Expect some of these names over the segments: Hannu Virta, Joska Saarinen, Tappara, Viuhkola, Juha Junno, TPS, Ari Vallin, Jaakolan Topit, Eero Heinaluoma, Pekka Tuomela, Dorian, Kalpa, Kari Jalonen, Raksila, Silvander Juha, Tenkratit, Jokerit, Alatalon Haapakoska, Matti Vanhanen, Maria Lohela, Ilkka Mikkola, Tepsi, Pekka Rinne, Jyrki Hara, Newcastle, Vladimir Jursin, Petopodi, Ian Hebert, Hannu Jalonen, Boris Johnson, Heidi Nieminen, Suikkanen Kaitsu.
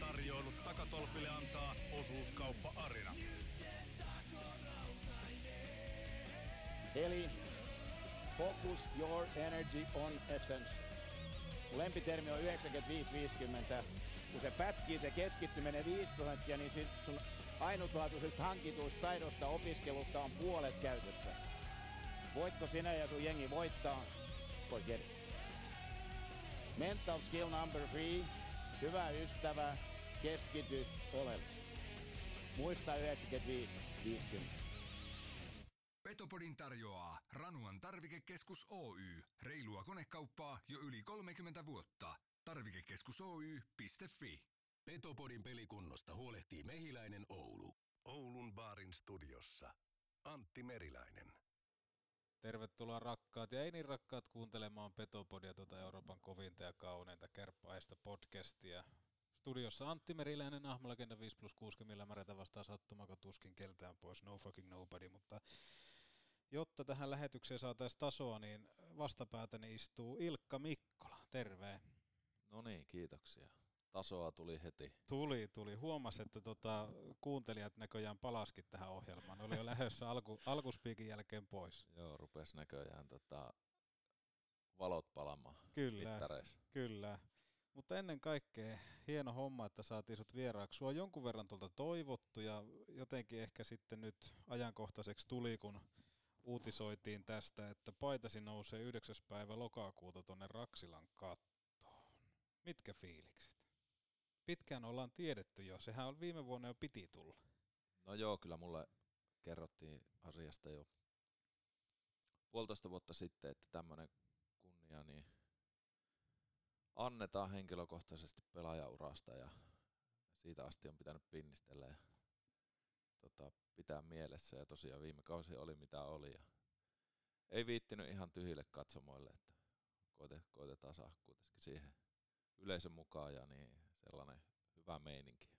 Tarjoilut takatolpille antaa osuuskauppa Arina. Eli focus your energy on essence. Lempitermi on 95-50. Kun se pätkii, se keskittyminen 5%, niin sun ainutlaatuisesta hankituista taidosta opiskelusta on puolet käytössä. Voitko sinä ja sun jengi voittaa? Forget it. Mental skill number 3. Hyvä ystävä, keskity olevaksi. Muista 95-50. Petopodin tarjoaa Ranuan Tarvikekeskus Oy. Reilua konekauppaa jo yli 30 vuotta. Tarvikekeskus Oy.fi. Petopodin pelikunnosta huolehtii Mehiläinen Oulu. Oulun baarin studiossa Antti Meriläinen. Tervetuloa rakkaat ja ei niin rakkaat kuuntelemaan Petopodia, tuota Euroopan kovinta ja kauneinta kärppäistä podcastia. Studiossa Antti Meriläinen, Ahmalagenda 5+6, millä määrätä vastaan sattumako tuskin keltään pois, no fucking nobody, mutta jotta tähän lähetykseen saataisiin tasoa, niin vastapäätäni istuu Ilkka Mikkola, terve. No niin, kiitoksia. Tasoa tuli heti. Tuli. Huomasi, että kuuntelijat näköjään palasikin tähän ohjelmaan. Ne oli jo lähdössä alkuspiikin jälkeen pois. Joo, rupesi näköjään valot palamaan. Kyllä. Mutta ennen kaikkea hieno homma, että saatiin sut vieraaksi. Sua on jonkun verran tuolta toivottu ja jotenkin ehkä sitten nyt ajankohtaiseksi tuli, kun uutisoitiin tästä, että paitasi nousee 9. päivä lokakuuta tuonne Raksilan kattoon. Mitkä fiilikset? Pitkään ollaan tiedetty jo. Sehän on viime vuonna jo piti tulla. No joo, kyllä mulle kerrottiin asiasta jo 1,5 vuotta sitten, että tämmöinen kunnia niin annetaan henkilökohtaisesti pelaajaurasta ja siitä asti on pitänyt pinnistellä ja pitää mielessä ja tosiaan viime kausi oli mitä oli ja ei viittinyt ihan tyhjille katsomoille, että koitetaan saada kuitenkin siihen yleisön mukaan ja niin sellainen hyvä meininki.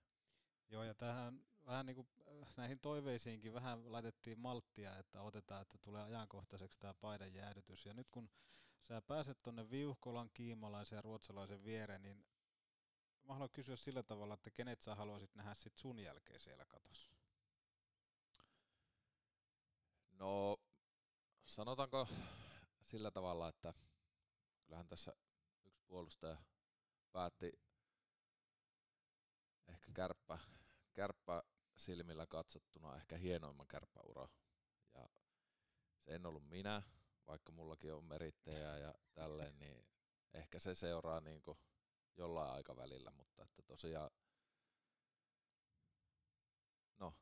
Joo ja tähän vähän niin kuin näihin toiveisiinkin vähän laitettiin malttia, että otetaan, että tulee ajankohtaiseksi tämä paidan jäädytys ja nyt kun sä pääset tuonne Viuhkolan, Kiimalaisen ja Ruotsalaisen viereen, niin mä haluan kysyä sillä tavalla, että kenet sä haluaisit nähdä sit sun jälkeen siellä katossa? No sanotaanko sillä tavalla, että kyllähän tässä yksi puolustaja päätti ehkä kärppä silmillä katsottuna ehkä hienoimman kärppäura. Ja se en ollut minä, vaikka mullakin on merittejä ja tälleen, niin ehkä se seuraa niin kuin jollain aikavälillä, mutta että tosiaan no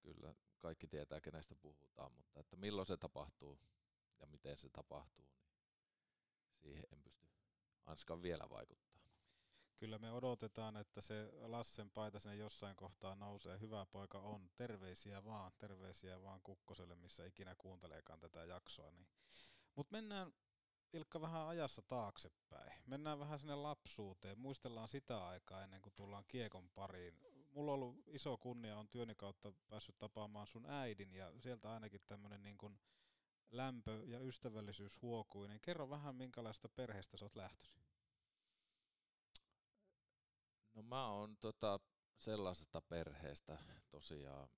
kyllä kaikki tietää kenestä puhutaan, mutta että milloin se tapahtuu ja miten se tapahtuu, niin siihen en pysty Anskan vielä vaikuttaa. Kyllä me odotetaan, että se Lassen paita sinne jossain kohtaa nousee. Hyvä poika on. Terveisiä vaan Kukkoselle, missä ikinä kuunteleekaan tätä jaksoa. Niin. Mutta mennään, Ilkka, vähän ajassa taaksepäin. Mennään vähän sinne lapsuuteen. Muistellaan sitä aikaa ennen kuin tullaan kiekon pariin. Mulla on ollut iso kunnia, on työni kautta päässyt tapaamaan sun äidin ja sieltä ainakin tämmöinen niin kuin lämpö ja ystävällisyys huokui. Niin kerro vähän, minkälaista perheestä sä oot lähtösi. No mä oon sellaisesta perheestä tosiaan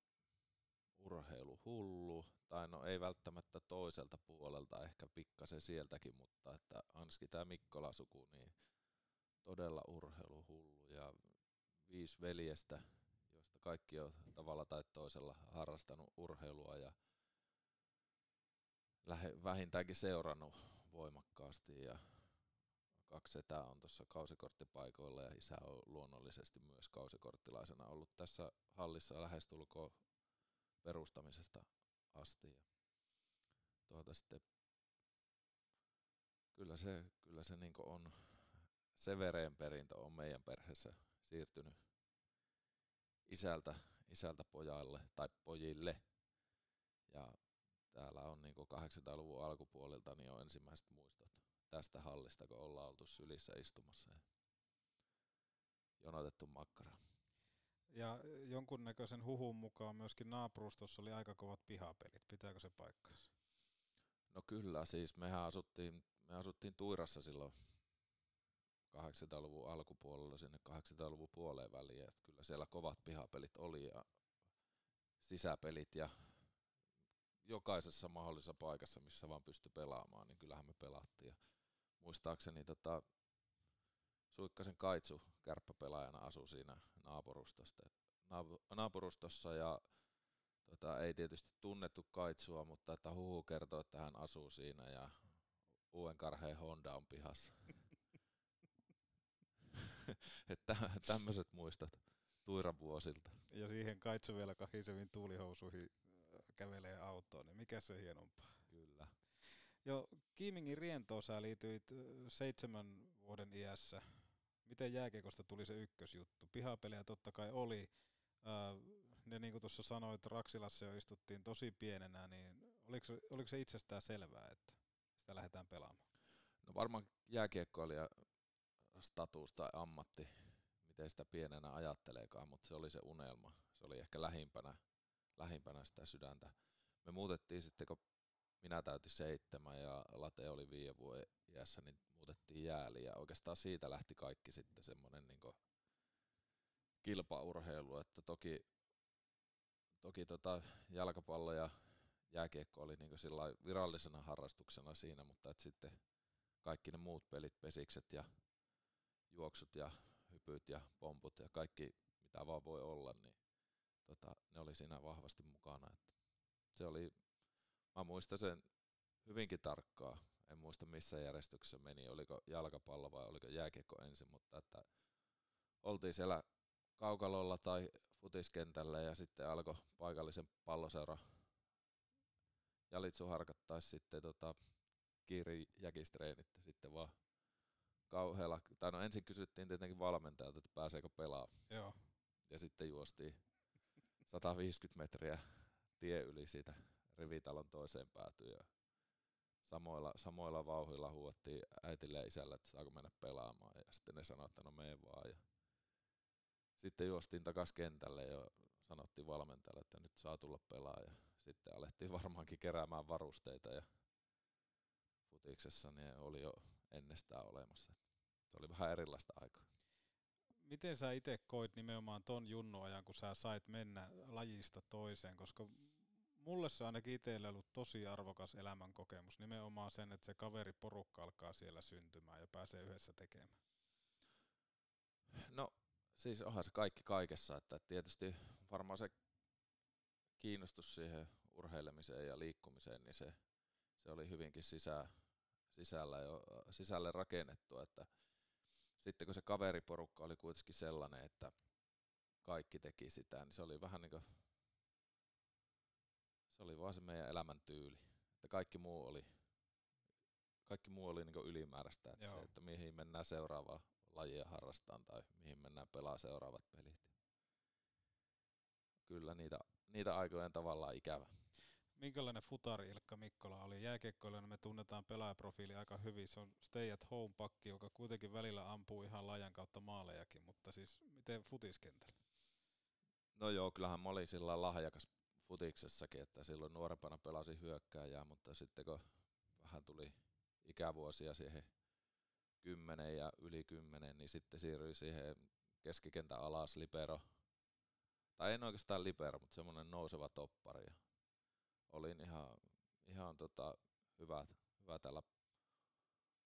urheiluhullu, tai no ei välttämättä toiselta puolelta, ehkä pikkasen sieltäkin, mutta että Anski tää Mikkola-suku, niin todella urheiluhullu ja 5 veljestä, joista kaikki on tavalla tai toisella harrastanut urheilua ja vähintäänkin seurannut voimakkaasti ja Kaksi etää on tuossa kausikorttipaikoilla ja isä on luonnollisesti myös kausikorttilaisena ollut tässä hallissa lähestulkoon perustamisesta asti. Ja sitten, kyllä se niin kuin on, se verenperintö on meidän perheessä siirtynyt isältä pojalle tai pojille. Ja täällä on niin kuin 80-luvun alkupuolilta niin on ensimmäiset muistot tästä hallista, kun ollaan oltu sylissä istumassa ja jonotettu makkaraa. Ja jonkunnäköisen huhun mukaan myöskin naapurustossa oli aika kovat pihapelit. Pitääkö se paikkansa? No kyllä, siis me asuttiin Tuirassa silloin 80-luvun alkupuolella sinne 80-luvun puoleen väliin. Että kyllä siellä kovat pihapelit oli ja sisäpelit ja jokaisessa mahdollisessa paikassa, missä vaan pystyi pelaamaan, niin kyllähän me pelattiin. Ja muistaakseni Suikkasen Kaitsu kärppäpelaajana asui siinä naapurustossa ja ei tietysti tunnettu Kaitsua, mutta että huhu kertoo, että hän asuu siinä ja Uudenkarheen Honda on pihassa. Että tämmöiset muistot Tuiran vuosilta. Ja siihen Kaitsu vielä kahisevin tuulihousuihin kävelee autoon, niin mikä se hienompaa. Kyllä. Jo Kiimingin rientoon sä liityit 7 vuoden iässä. Miten jääkiekosta tuli se ykkösjuttu? Pihapelejä totta kai oli. Ne niin kuin tuossa sanoit, Raksilassa jo istuttiin tosi pienenä, niin oliko se itsestään selvää, että sitä lähdetään pelaamaan? No varmaan jääkiekkoilija status tai ammatti, miten sitä pienenä ajatteleekaan, mutta se oli se unelma. Se oli ehkä lähimpänä sitä sydäntä. Me muutettiin sitten, kun minä täytin 7 ja Late oli 5 vuoden iässä, niin muutettiin Jääliin ja oikeastaan siitä lähti kaikki sitten semmoinen niin kuin kilpaurheilu, että toki jalkapallo ja jääkiekko oli niin kuin sillain virallisena harrastuksena siinä, mutta et sitten kaikki ne muut pelit, pesikset ja juoksut ja hypyt ja pomput ja kaikki mitä vaan voi olla, niin ne oli siinä vahvasti mukana. Että se oli, mä muistan sen hyvinkin tarkkaan. En muista missä järjestyksessä meni, oliko jalkapallo vai oliko jääkiekko ensin, mutta että oltiin siellä kaukalolla tai futiskentällä ja sitten alkoi paikallisen palloseura Jalitsuharkat tai sitten kiirijäkistreenit ja sitten vaan kauhealla, tai no ensin kysyttiin tietenkin valmentajalta, että pääseekö pelaamaan. Joo. Ja sitten juostiin 150 metriä tie yli siitä rivitalon toiseen päätyyn ja samoilla vauhdilla huuattiin äitille ja isälle, että saako mennä pelaamaan ja sitten ne sanoi, että no mene vaan ja sitten juostiin takaisin kentälle ja sanottiin valmentajalle, että nyt saa tulla pelaa ja sitten alettiin varmaankin keräämään varusteita ja futiksessa niin oli jo ennestään olemassa. Se oli vähän erilaista aikaa. Miten sä itse koit nimenomaan ton junnuajan, kun sä sait mennä lajista toiseen, koska mulle se on ainakin itselle ollut tosi arvokas elämänkokemus, nimenomaan sen, että se kaveriporukka alkaa siellä syntymään ja pääsee yhdessä tekemään? No siis onhan se kaikki kaikessa, että tietysti varmaan se kiinnostus siihen urheilemiseen ja liikkumiseen, niin se oli hyvinkin sisälle rakennettu, että sitten kun se kaveriporukka oli kuitenkin sellainen, että kaikki teki sitä, niin se oli vähän niin kuin, se oli vaan se meidän elämäntyyli. Että kaikki muu oli niin kuin ylimääräistä, että, se, että mihin mennään seuraavaan lajia harrastaan tai mihin mennään pelaa seuraavat pelit. Kyllä niitä aikojen tavallaan ikävä. Minkälainen futari Ilkka Mikkola oli? Jääkiekkoilijana me tunnetaan pelaajaprofiili aika hyvin. Se on stay at home pakki, joka kuitenkin välillä ampuu ihan laajan kautta maalejakin, mutta siis miten futiskentällä? No joo, kyllähän mä olin sillä lahjakas futiksessakin, että silloin nuorempana pelasin hyökkääjää, mutta sitten kun vähän tuli ikävuosia siihen 10 ja yli 10, niin sitten siirryin siihen keskikentän alas libero. Tai en oikeastaan libero, mutta semmoinen nouseva toppari. Olin ihan hyvä tällä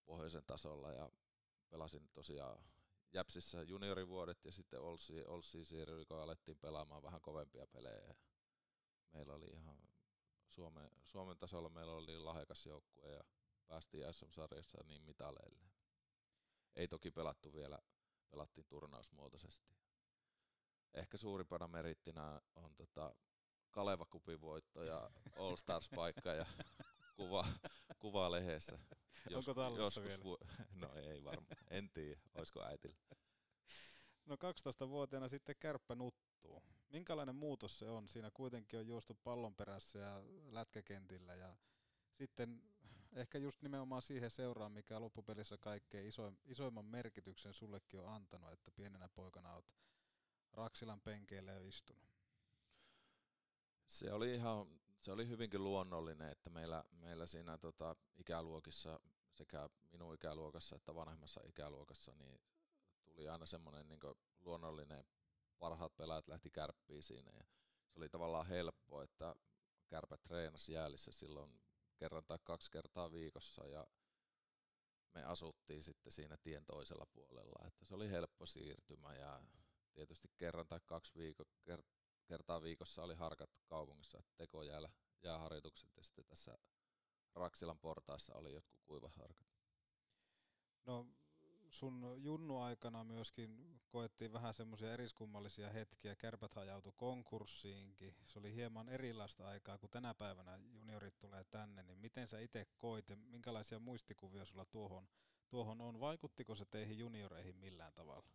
pohjoisen tasolla ja pelasin tosiaan Jäpsissä juniorivuodet ja sitten Oshii siirryin, kun alettiin pelaamaan vähän kovempia pelejä. Meillä oli ihan Suomen tasolla meillä oli lahjakas joukkue ja päästiin SM-sarjassa niin mitaleille. Ei toki pelattu vielä, pelattiin turnausmuotoisesti. Ehkä suurimpana merittinä on Kaleva Cupin voitto ja All Stars-paikka ja kuva lehdessä. Onko tallessa vielä? No ei varmaan, en tiedä, olisiko äitillä. No 12-vuotiaana sitten kärppä nuttuu. Minkälainen muutos se on? Siinä kuitenkin on juostu pallon perässä ja lätkäkentillä ja sitten ehkä just nimenomaan siihen seuraan, mikä loppupelissä kaikkein isoimman merkityksen sullekin on antanut, että pienenä poikana olet Raksilan penkeillä jo istunut. Se oli hyvinkin luonnollinen, että meillä siinä ikäluokissa, sekä minun ikäluokassa että vanhemmassa ikäluokassa, niin tuli aina semmoinen niin kuin luonnollinen, parhaat pelaajat lähti Kärppiin siinä. Ja se oli tavallaan helppo, että Kärpä treenasi jäälissä silloin kerran tai kaksi kertaa viikossa ja me asuttiin sitten siinä tien toisella puolella. Että se oli helppo siirtymä ja tietysti kerran tai kaksi kertaa viikossa oli harkat kaupungissa, että tekojäällä jääharjoitukset ja sitten tässä Raksilan portaassa oli jotkut kuivaharkat. No sun junnuaikana myöskin koettiin vähän semmoisia eriskummallisia hetkiä. Kärpät hajautui konkurssiinkin. Se oli hieman erilaista aikaa, kun tänä päivänä juniorit tulee tänne. Niin miten sä itse koit ja minkälaisia muistikuvia sulla tuohon on? Vaikuttiko se teihin junioreihin millään tavalla?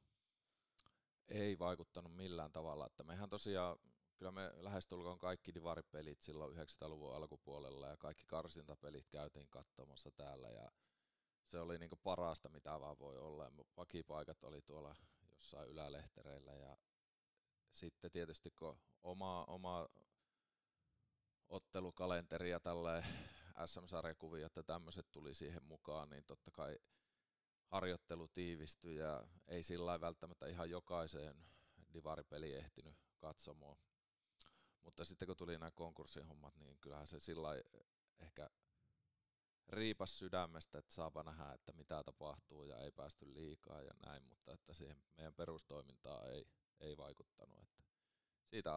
Ei vaikuttanut millään tavalla. Että mehän tosiaan, kyllä me lähestulkoon kaikki divaripelit silloin 90-luvun alkupuolella ja kaikki karsintapelit käytiin katsomassa täällä ja se oli niinku parasta, mitä vaan voi olla. Vakipaikat oli tuolla jossain ylälehtereillä ja sitten tietysti kun oma ottelukalenteri ja tällainen SM-sarjakuvia, että tämmöiset tuli siihen mukaan, niin totta kai harjoittelu tiivistyi ja ei sillä lailla välttämättä ihan jokaiseen divaripeliin ehtinyt katsomaan. Mutta sitten kun tuli nämä konkurssihommat, niin kyllähän se sillä lailla ehkä riipas sydämestä, että saapa nähdä, että mitä tapahtuu ja ei päästy liikaa ja näin, mutta että siihen meidän perustoimintaan ei vaikuttanut. Että siitä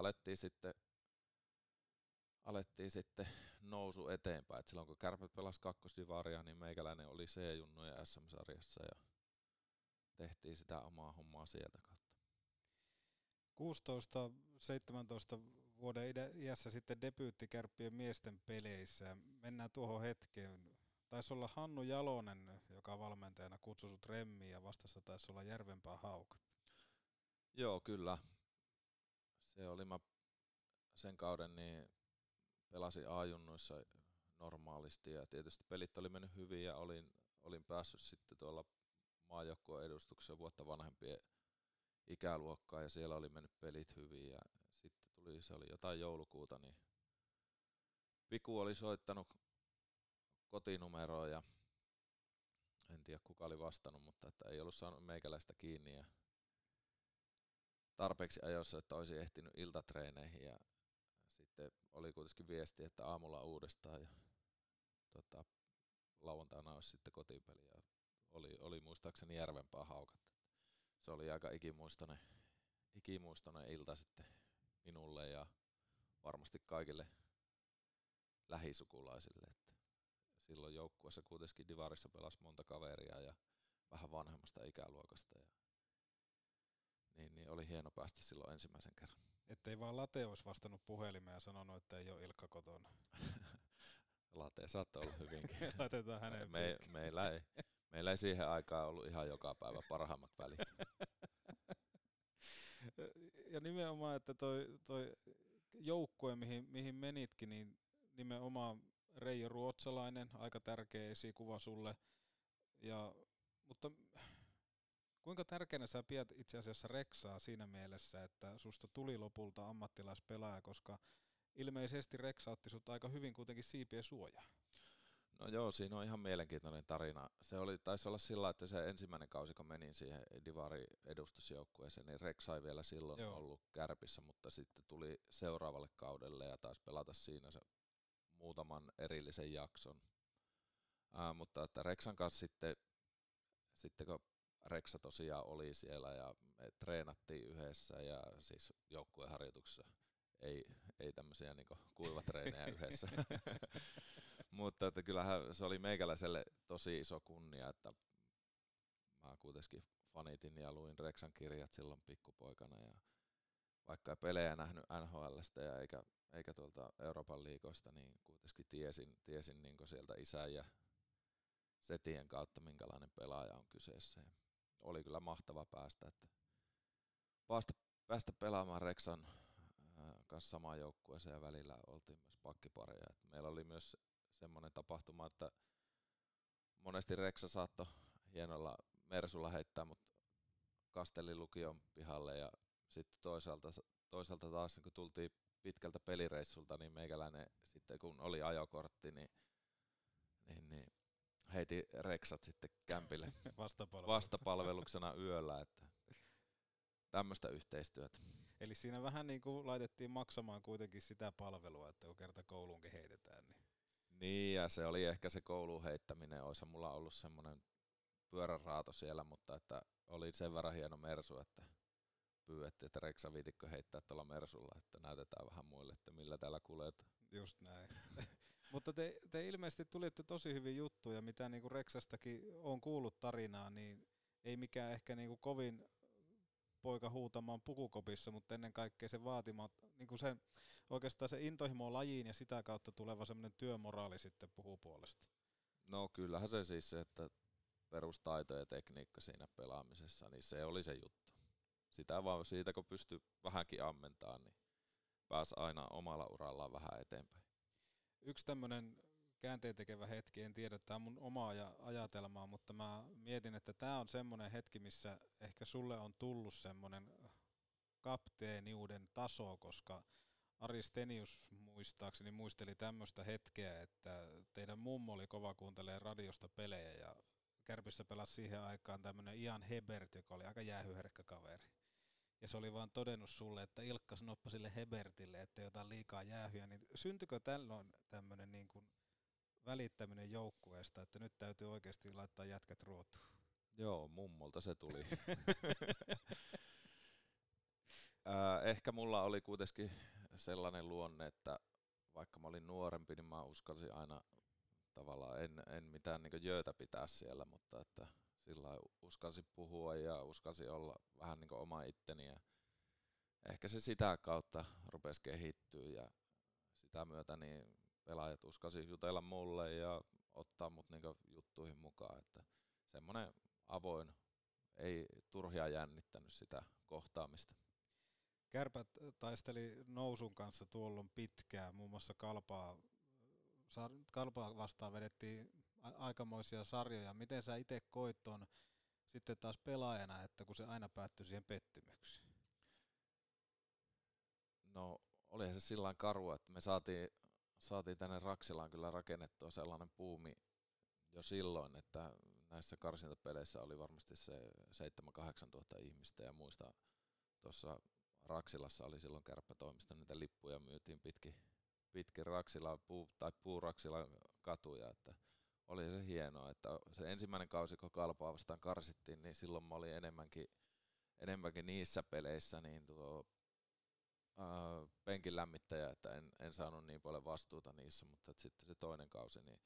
alettiin sitten nousu eteenpäin. Et silloin kun Kärpät pelasi kakkosdivaria, niin meikäläinen oli C-junnu ja SM-sarjassa ja tehtiin sitä omaa hommaa sieltä kautta. 16-17 vuoden iässä sitten debyytti Kärppien miesten peleissä. Mennään tuohon hetkeen. Taisi olla Hannu Jalonen, joka valmentajana kutsui sut remmiin ja vastassa taisi olla Järvenpää Haukat. Joo, kyllä. Se oli mä sen kauden niin pelasin A-junnoissa normaalisti ja tietysti pelit oli mennyt hyvin ja olin päässyt sitten tuolla maajoukkueen edustuksen vuotta vanhempien ikäluokkaan ja siellä oli mennyt pelit hyvin ja sitten tuli, se oli jotain joulukuuta, niin Piku oli soittanut kotinumeroa ja en tiedä kuka oli vastannut, mutta että ei ollut saanut meikäläistä kiinni ja tarpeeksi ajoissa, että olisi ehtinyt iltatreeneihin ja sitten oli kuitenkin viesti, että aamulla uudestaan ja lauantaina olisi sitten kotipeli ja oli muistaakseni Järvenpää Haukat. Se oli aika ikimuistoinen ilta sitten minulle ja varmasti kaikille lähisukulaisille. Että silloin joukkueessa kuitenkin divarissa pelasi monta kaveria ja vähän vanhemmasta ikäluokasta. Ja niin oli hieno päästä silloin ensimmäisen kerran. Ettei vaan Late olisi vastannut puhelimeen ja sanonut, että ei ole Ilkka kotona. Late saattaa olla hyvinkin. Laitetaan häneen piikkiin. Meillä ei siihen aikaan ollut ihan joka päivä parhaimmat välit. Ja nimenomaan, että toi joukkue, mihin menitkin, niin nimenomaan Reijo Ruotsalainen, aika tärkeä esikuva sulle. Mutta kuinka tärkeänä sä pidät itse asiassa Reksaa siinä mielessä, että susta tuli lopulta ammattilaispelaaja, koska ilmeisesti Reksa otti sut aika hyvin kuitenkin siipien suojaa. No joo, siinä on ihan mielenkiintoinen tarina. Taisi olla sillä, että se ensimmäinen kausi, kun menin siihen Divari-edustusjoukkueeseen, niin Reksa ei vielä silloin ollut Kärpissä, mutta sitten tuli seuraavalle kaudelle ja taisi pelata siinä se muutaman erillisen jakson. Mutta että Reksan kanssa sitten kun Reksa tosiaan oli siellä ja me treenattiin yhdessä ja siis joukkueharjoituksessa, ei tämmöisiä niinku kuivatreenejä yhdessä. Mutta että kyllähän se oli meikäläiselle tosi iso kunnia, että mä Mä kuitenkin fanitin ja luin Reksan kirjat silloin pikkupoikana, ja vaikka ei pelejä nähnyt NHL:stä ja eikä tuolta Euroopan liigoista, niin kuitenkin tiesin niin sieltä isän ja setien kautta, minkälainen pelaaja on kyseessä. Ja oli kyllä mahtava päästä pelaamaan Reksan kanssa samaan joukkueeseen, ja välillä oltiin myös pakkiparia. Et meillä oli myös semmoinen tapahtuma, että monesti Reksa saattoi hienolla mersulla heittää mut Kastellin lukion pihalle, ja sitten toisaalta taas kun tultiin pitkältä pelireissulta, niin meikäläinen sitten kun oli ajokortti, niin heitin Reksat sitten kämpille vastapalveluksena yöllä, että tämmöistä yhteistyötä. Eli siinä vähän niin kuin laitettiin maksamaan kuitenkin sitä palvelua, että kun kerta kouluunkin heitetään. Niin ja se oli ehkä se kouluun heittäminen. Olisi mulla ollut semmoinen pyöränraato siellä, mutta että oli sen verran hieno mersu, että pyydettiin, että Reksa viitikko heittää tuolla mersulla, että näytetään vähän muille, että millä täällä kuljetaan. Just näin. Mutta te ilmeisesti tulitte tosi hyvin juttuja, mitä niinku Reksastakin on kuullut tarinaa, niin ei mikään ehkä niinku kovin poika huutamaan pukukopissa, mutta ennen kaikkea se vaatimat, niinku sen, oikeastaan se intohimo lajiin ja sitä kautta tuleva semmoinen työmoraali sitten puhuu puolesta. No kyllähän se siis se, että perustaito ja tekniikka siinä pelaamisessa, niin se oli se juttu. Sitä vaan siitä, kun pystyy vähänkin ammentamaan, niin pääsi aina omalla urallaan vähän eteenpäin. Yksi tämmöinen käänteentekevä hetki, en tiedä, tämä on mun omaa ajatelmaa, mutta mä mietin, että tämä on semmoinen hetki, missä ehkä sulle on tullut semmoinen kapteeniuden taso, koska Aristenius muistaakseni muisteli tämmöistä hetkeä, että teidän mummo oli kova kuuntelee radiosta pelejä ja Kärpissä pelasi siihen aikaan tämmöinen Ian Hebert, joka oli aika jäähyherkkä kaveri. Ja se oli vaan todennut sulle, että Ilkka sanoppa sille Hebertille, ettei jotain liikaa jäähyä. Niin syntyikö tällöin tämmöinen niin kuin välittäminen joukkueesta, että nyt täytyy oikeasti laittaa jätkät ruotuun? Joo, mummolta se tuli. Ehkä mulla oli kuitenkin sellainen luonne, että vaikka mä olin nuorempi, niin mä uskalsin aina tavallaan, en mitään niin kuin jöötä pitää siellä, mutta että sillä uskalsin puhua ja uskalsin olla vähän niin kuin oma itteni, ja ehkä se sitä kautta rupesi kehittyä, ja sitä myötä niin pelaajat uskalsi jutella mulle ja ottaa mut niin kuin juttuihin mukaan, että semmoinen avoin, ei turhia jännittänyt sitä kohtaamista. Kärpät taisteli nousun kanssa tuolloin pitkään, muun muassa Kalpaa vastaan vedettiin aikamoisia sarjoja. Miten sä itse koit ton sitten taas pelaajana, että kun se aina päättyi siihen pettymyksiin? No olihan se sillä lailla karua, että me saatiin tänne Raksilaan kyllä rakennettua sellainen buumi jo silloin, että näissä karsintapeleissä oli varmasti se 7-8 tuhatta ihmistä, ja muista tuossa Raksilassa oli silloin Kärppätoimista, niitä lippuja myytiin pitkin Raksilan tai Puuraksilan katuja, että oli se hienoa, että se ensimmäinen kausi, kun Kalpaa vastaan karsittiin, niin silloin mä olin enemmänkin niissä peleissä niin tuo penkin lämmittäjä, että en saanut niin paljon vastuuta niissä, mutta sitten se toinen kausi, niin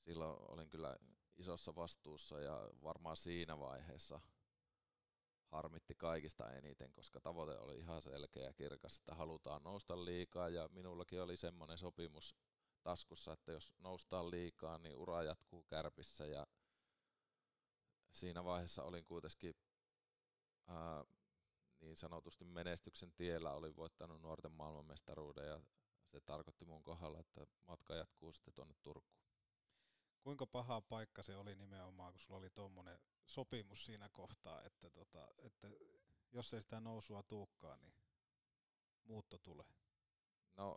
silloin olin kyllä isossa vastuussa, ja varmaan siinä vaiheessa harmitti kaikista eniten, koska tavoite oli ihan selkeä ja kirkas, että halutaan nousta liikaa, ja minullakin oli semmoinen sopimus taskussa, että jos noustaan liikaa, niin ura jatkuu Kärpissä, ja siinä vaiheessa olin kuitenkin niin sanotusti menestyksen tiellä, olin voittanut nuorten maailmanmestaruuden, ja se tarkoitti mun kohdalla, että matka jatkuu sitten tuonne Turkuun. Kuinka paha paikka se oli nimenomaan, kun sulla oli tuommoinen sopimus siinä kohtaa, että jos ei sitä nousua tulekaan, niin muutto tulee? No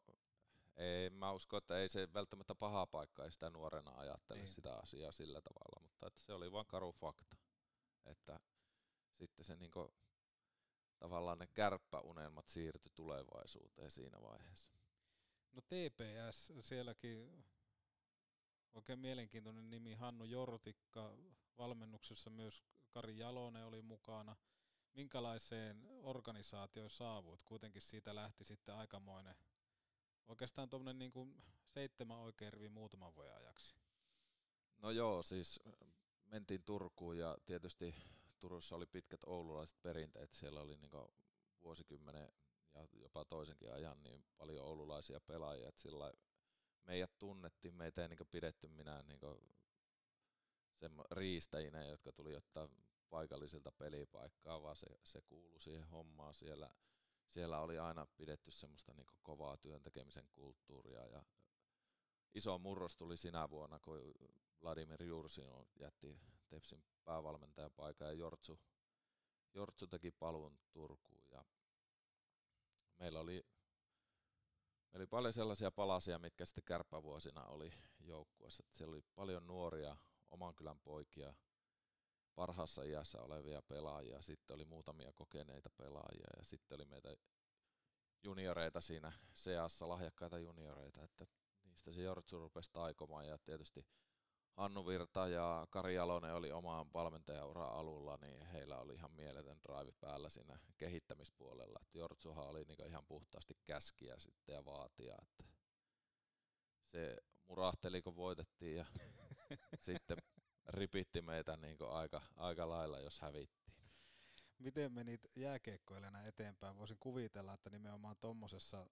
ei, mä usko, että ei se välttämättä paha paikka, ei sitä nuorena ajattele sitä asiaa sillä tavalla, mutta että se oli vaan karu fakta, että sitten se niinku, tavallaan ne kärppäunelmat siirtyi tulevaisuuteen siinä vaiheessa. No TPS, sielläkin oikein mielenkiintoinen nimi, Hannu Jortikka, valmennuksessa myös Kari Jalonen oli mukana. Minkälaiseen organisaatioon saavuit? Kuitenkin siitä lähti sitten aikamoinen, oikeastaan tuommoinen niin kuin 7 oikein rivi muutaman vuoden ajaksi. No joo, siis mentiin Turkuun, ja tietysti Turussa oli pitkät oululaiset perinteet, siellä oli niin vuosikymmenen ja jopa toisenkin ajan niin paljon oululaisia pelaajia, että sillä meidät tunnettiin, meitä ei niin pidetty minä niin riistäjinä, jotka tuli ottaa paikallisilta pelipaikkaa, vaan se kuului siihen hommaan siellä. Siellä oli aina pidetty semmoista niin kovaa työntekemisen kulttuuria ja iso murros tuli sinä vuonna, kun Vladimir Jursin jätti Tepsin päävalmentajapaikan ja Jortsu teki paluun Turkuun. Ja meillä oli paljon sellaisia palasia, mitkä sitten kärppävuosina oli joukkueessa. Siellä oli paljon nuoria, oman kylän poikia, parhaassa iässä olevia pelaajia, sitten oli muutamia kokeneita pelaajia ja sitten oli meitä junioreita siinä seassa, lahjakkaita junioreita, että niistä se Jortsu rupesi taikomaan ja tietysti Hannu Virta ja Kari Jalonen oli omaan valmentajauran alulla, niin heillä oli ihan mieletön drive päällä siinä kehittämispuolella. Et Jortsuhan oli niinku ihan puhtaasti käskiä sitten ja vaatia, että se murahteli kun voitettiin ja sitten ripitti meitä niinku aika lailla, jos hävittiin. Miten menit jääkiekkoilijana eteenpäin? Voisin kuvitella, että nimenomaan tuommoisessa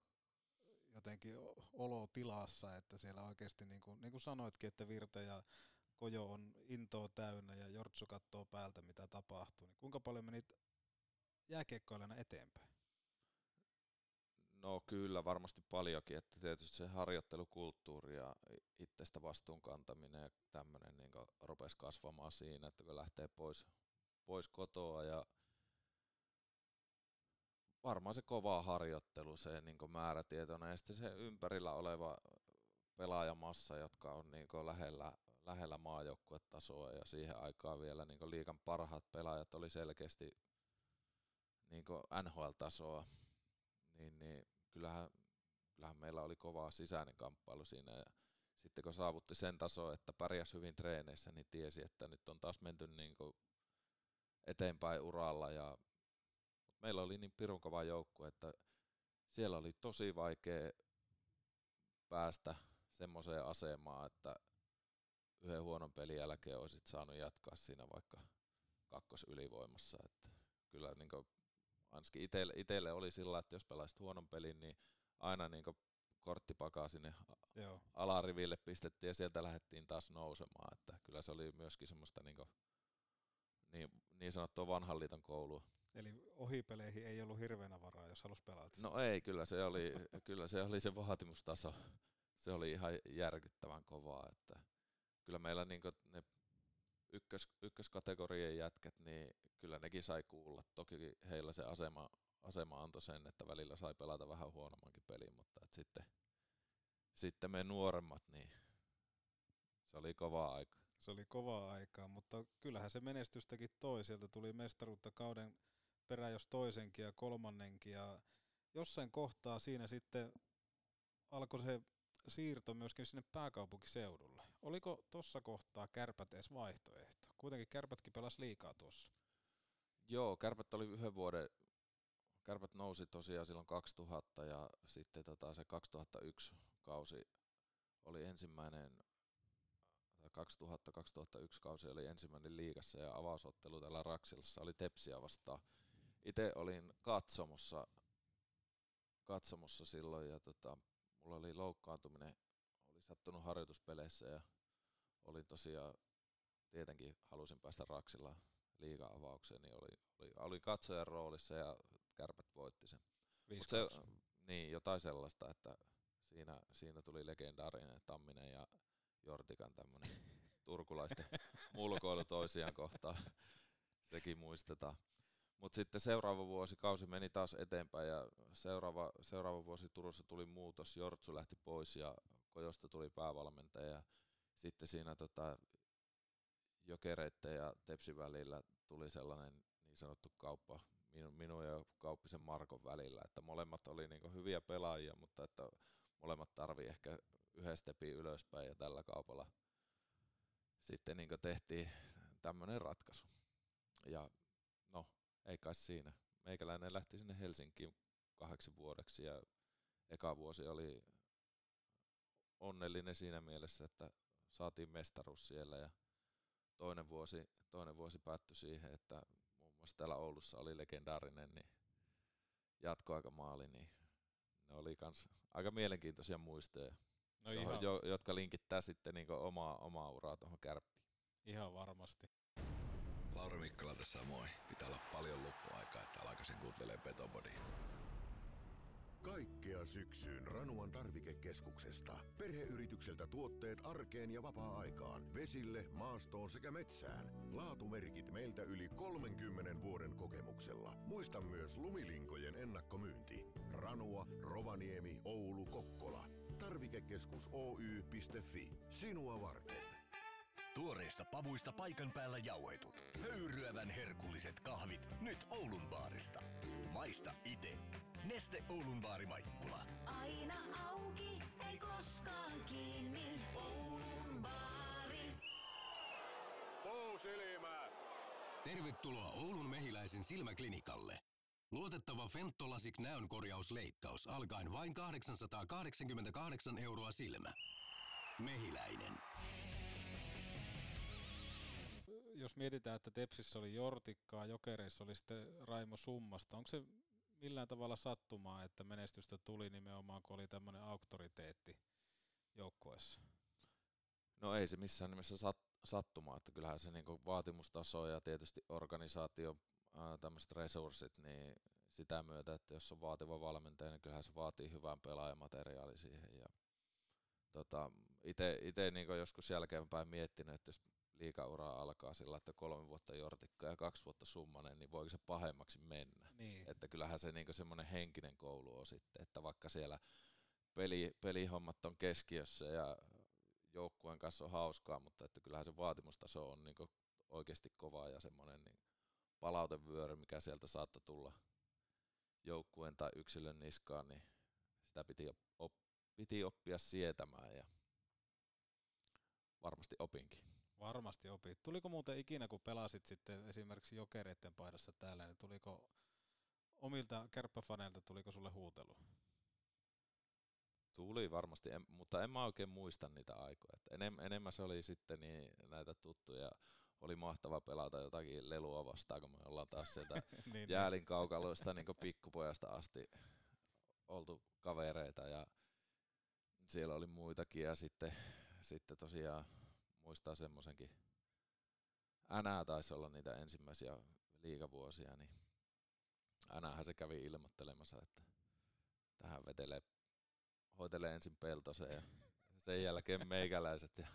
jotenkin olotilassa, että siellä oikeasti niin kuin sanoitkin, että Virta ja Kojo on intoa täynnä ja Jortsu katsoo päältä, mitä tapahtuu. Niin kuinka paljon menit jääkiekkoilijana eteenpäin? No kyllä, varmasti paljonkin. Että tietysti se harjoittelukulttuuri ja itsestä vastuunkantaminen ja tämmöinen niin rupesi kasvamaan siinä, että kun lähtee pois kotoa ja varmaan se kova harjoittelu, se niin kuin määrätietoinen ja sitten se ympärillä oleva pelaajamassa, jotka on niin kuin lähellä maajoukkuetasoa ja siihen aikaan vielä niin kuin liigan parhaat pelaajat oli selkeästi niin kuin NHL-tasoa, niin kyllähän meillä oli kova sisäinen kamppailu siinä ja sitten kun saavutti sen tasoon, että pärjäs hyvin treeneissä, niin tiesi, että nyt on taas menty niin kuin eteenpäin uralla ja meillä oli niin pirun kova joukkue, että siellä oli tosi vaikea päästä semmoiseen asemaan, että yhden huonon pelin jälkeen olisit saanut jatkaa siinä vaikka kakkosylivoimassa. Että kyllä niin kuin ainakin itselle oli sillä, että jos pelasit huonon pelin, niin aina niin kuin korttipakaa sinne alariville pistettiin ja sieltä lähdettiin taas nousemaan. Että kyllä se oli myöskin semmoista niin kuin niin sanottua vanhan liiton koulua. Eli ohipeleihin ei ollut hirveänä varaa, jos halusi pelata. No ei, kyllä se oli se vaatimustaso. Se oli ihan järkyttävän kovaa. Että kyllä meillä niin ne ykköskategorian jätkät, niin kyllä nekin sai kuulla. Toki heillä se asema antoi sen, että välillä sai pelata vähän huonommankin pelin, mutta et sitten me nuoremmat, niin se oli kovaa aikaa. Se oli kovaa aikaa, mutta kyllähän se menestystäkin toi. Sieltä tuli mestaruutta kauden perä jos toisenkin ja kolmannenkin. Ja jossain kohtaa siinä sitten alkoi se siirto myöskin sinne pääkaupunkiseudulle. Oliko tuossa kohtaa Kärpät edes vaihtoehto? Kuitenkin Kärpätkin pelasi liigaa tuossa. Joo, Kärpät oli yhden vuoden. Kärpät nousi tosiaan silloin 2000 ja sitten se 2001 kausi oli ensimmäinen. 2000-2001 kausi oli ensimmäinen liigassa ja avausottelu täällä Raksilassa oli Tepsiä vastaan. Itse olin katsomossa silloin ja mulla oli loukkaantuminen, oli sattunut harjoituspeleissä ja olin tosiaan, tietenkin halusin päästä Raksilla liigan avaukseen, niin olin katsojan roolissa ja Kärpät voitti sen. Se, niin, jotain sellaista, että siinä tuli legendaarinen Tamminen ja Jortikan tämmöinen turkulaisten mulkoilu toisiaan kohtaan, sekin muistetaan. Mutta sitten seuraava vuosi, kausi meni taas eteenpäin ja seuraava vuosi Turussa tuli muutos, Jortsu lähti pois ja Kojosta tuli päävalmentaja ja sitten siinä Jokereitten ja Tepsin välillä tuli sellainen niin sanottu kauppa, minun ja Kauppisen Markon välillä, että molemmat oli niinku hyviä pelaajia, mutta että molemmat tarvii ehkä yhden stepin ylöspäin ja tällä kaupalla sitten niin tehtiin tämmöinen ratkaisu. Ja no, ei kai siinä. Meikäläinen lähti sinne Helsinkiin 8 vuodeksi ja eka vuosi oli onnellinen siinä mielessä, että saatiin mestaruus siellä ja toinen vuosi päättyi siihen, että muun muassa täällä Oulussa oli legendaarinen niin jatkoaikamaali, niin ne oli kans aika mielenkiintoisia muistoja, no jotka linkittää sitten niin omaa uraa tuohon Kärppiin. Ihan varmasti. Lauri Mikkola tässä moi. Pitää olla paljon loppuaikaa, että alkaisin kuuntelee Petopodia. Kaikkea syksyyn Ranuan tarvikekeskuksesta. Perheyritykseltä tuotteet arkeen ja vapaa-aikaan, vesille, maastoon sekä metsään. Laatumerkit meiltä yli 30 vuoden kokemuksella. Muista myös lumilinkojen ennakkomyynti. Ranua, Rovaniemi, Oulu, Kokkola. Tarvikekeskus Oy.fi. Sinua varten. Tuoreista pavuista paikan päällä jauhetut. Höyryävän herkulliset kahvit nyt Oulun baarista. Maista ite. Neste Oulun baari Maikkula. Aina auki, ei koskaan kiinni. Oulun baari. Puusilmää! Tervetuloa Oulun Mehiläisen silmäklinikalle. Luotettava Fentolasik näönkorjausleikkaus alkaen vain 888 € silmä. Mehiläinen. Jos mietitään, että Tepsissä oli Jortikkaa, Jokereissa oli sitten Raimo Summasta, onko se millään tavalla sattumaa, että menestystä tuli nimenomaan, kun oli tämmöinen auktoriteetti joukkueessa? No ei se missään nimessä sattumaa, että kyllähän se niinku vaatimustaso ja tietysti organisaatio, tämmöiset resurssit, niin sitä myötä, että jos on vaativa valmentaja, niin kyllähän se vaatii hyvän pelaajamateriaali siihen. Ja ite niinku joskus jälkeenpäin miettinyt, että jos liigaura alkaa sillä, että 3 vuotta Jortikka ja 2 vuotta Summanen, niin voiko se pahemmaksi mennä? Niin. Että kyllähän se niinku semmoinen henkinen koulu on sitten, että vaikka siellä pelihommat on keskiössä ja joukkueen kanssa on hauskaa, mutta että kyllähän se vaatimustaso on niinku oikeasti kovaa ja semmoinen niin palautevyöry, mikä sieltä saattoi tulla joukkueen tai yksilön niskaan, niin sitä piti oppia sietämään ja varmasti opinkin. Varmasti opit. Tuliko muuten ikinä, kun pelasit sitten esimerkiksi Jokereiden paidassa täällä, niin tuliko omilta kärppäfaneilta, tuliko sulle huutelu? Tuli varmasti, mutta en mä oikein muista niitä aikoja. Enemmän se oli sitten niin näitä tuttuja. Oli mahtava pelata jotakin lelua vastaan, kun me ollaan taas sieltä niin, jäälin kaukaloista niin pikkupojasta asti oltu kavereita. Ja siellä oli muitakin ja sitten tosiaan muistaa semmoisenkin, Änää taisi olla niitä ensimmäisiä liigavuosia, niin Änäähän se kävi ilmoittelemassa, että tähän vetelee, hoitelee ensin Peltoseen ja sen jälkeen meikäläiset. Ja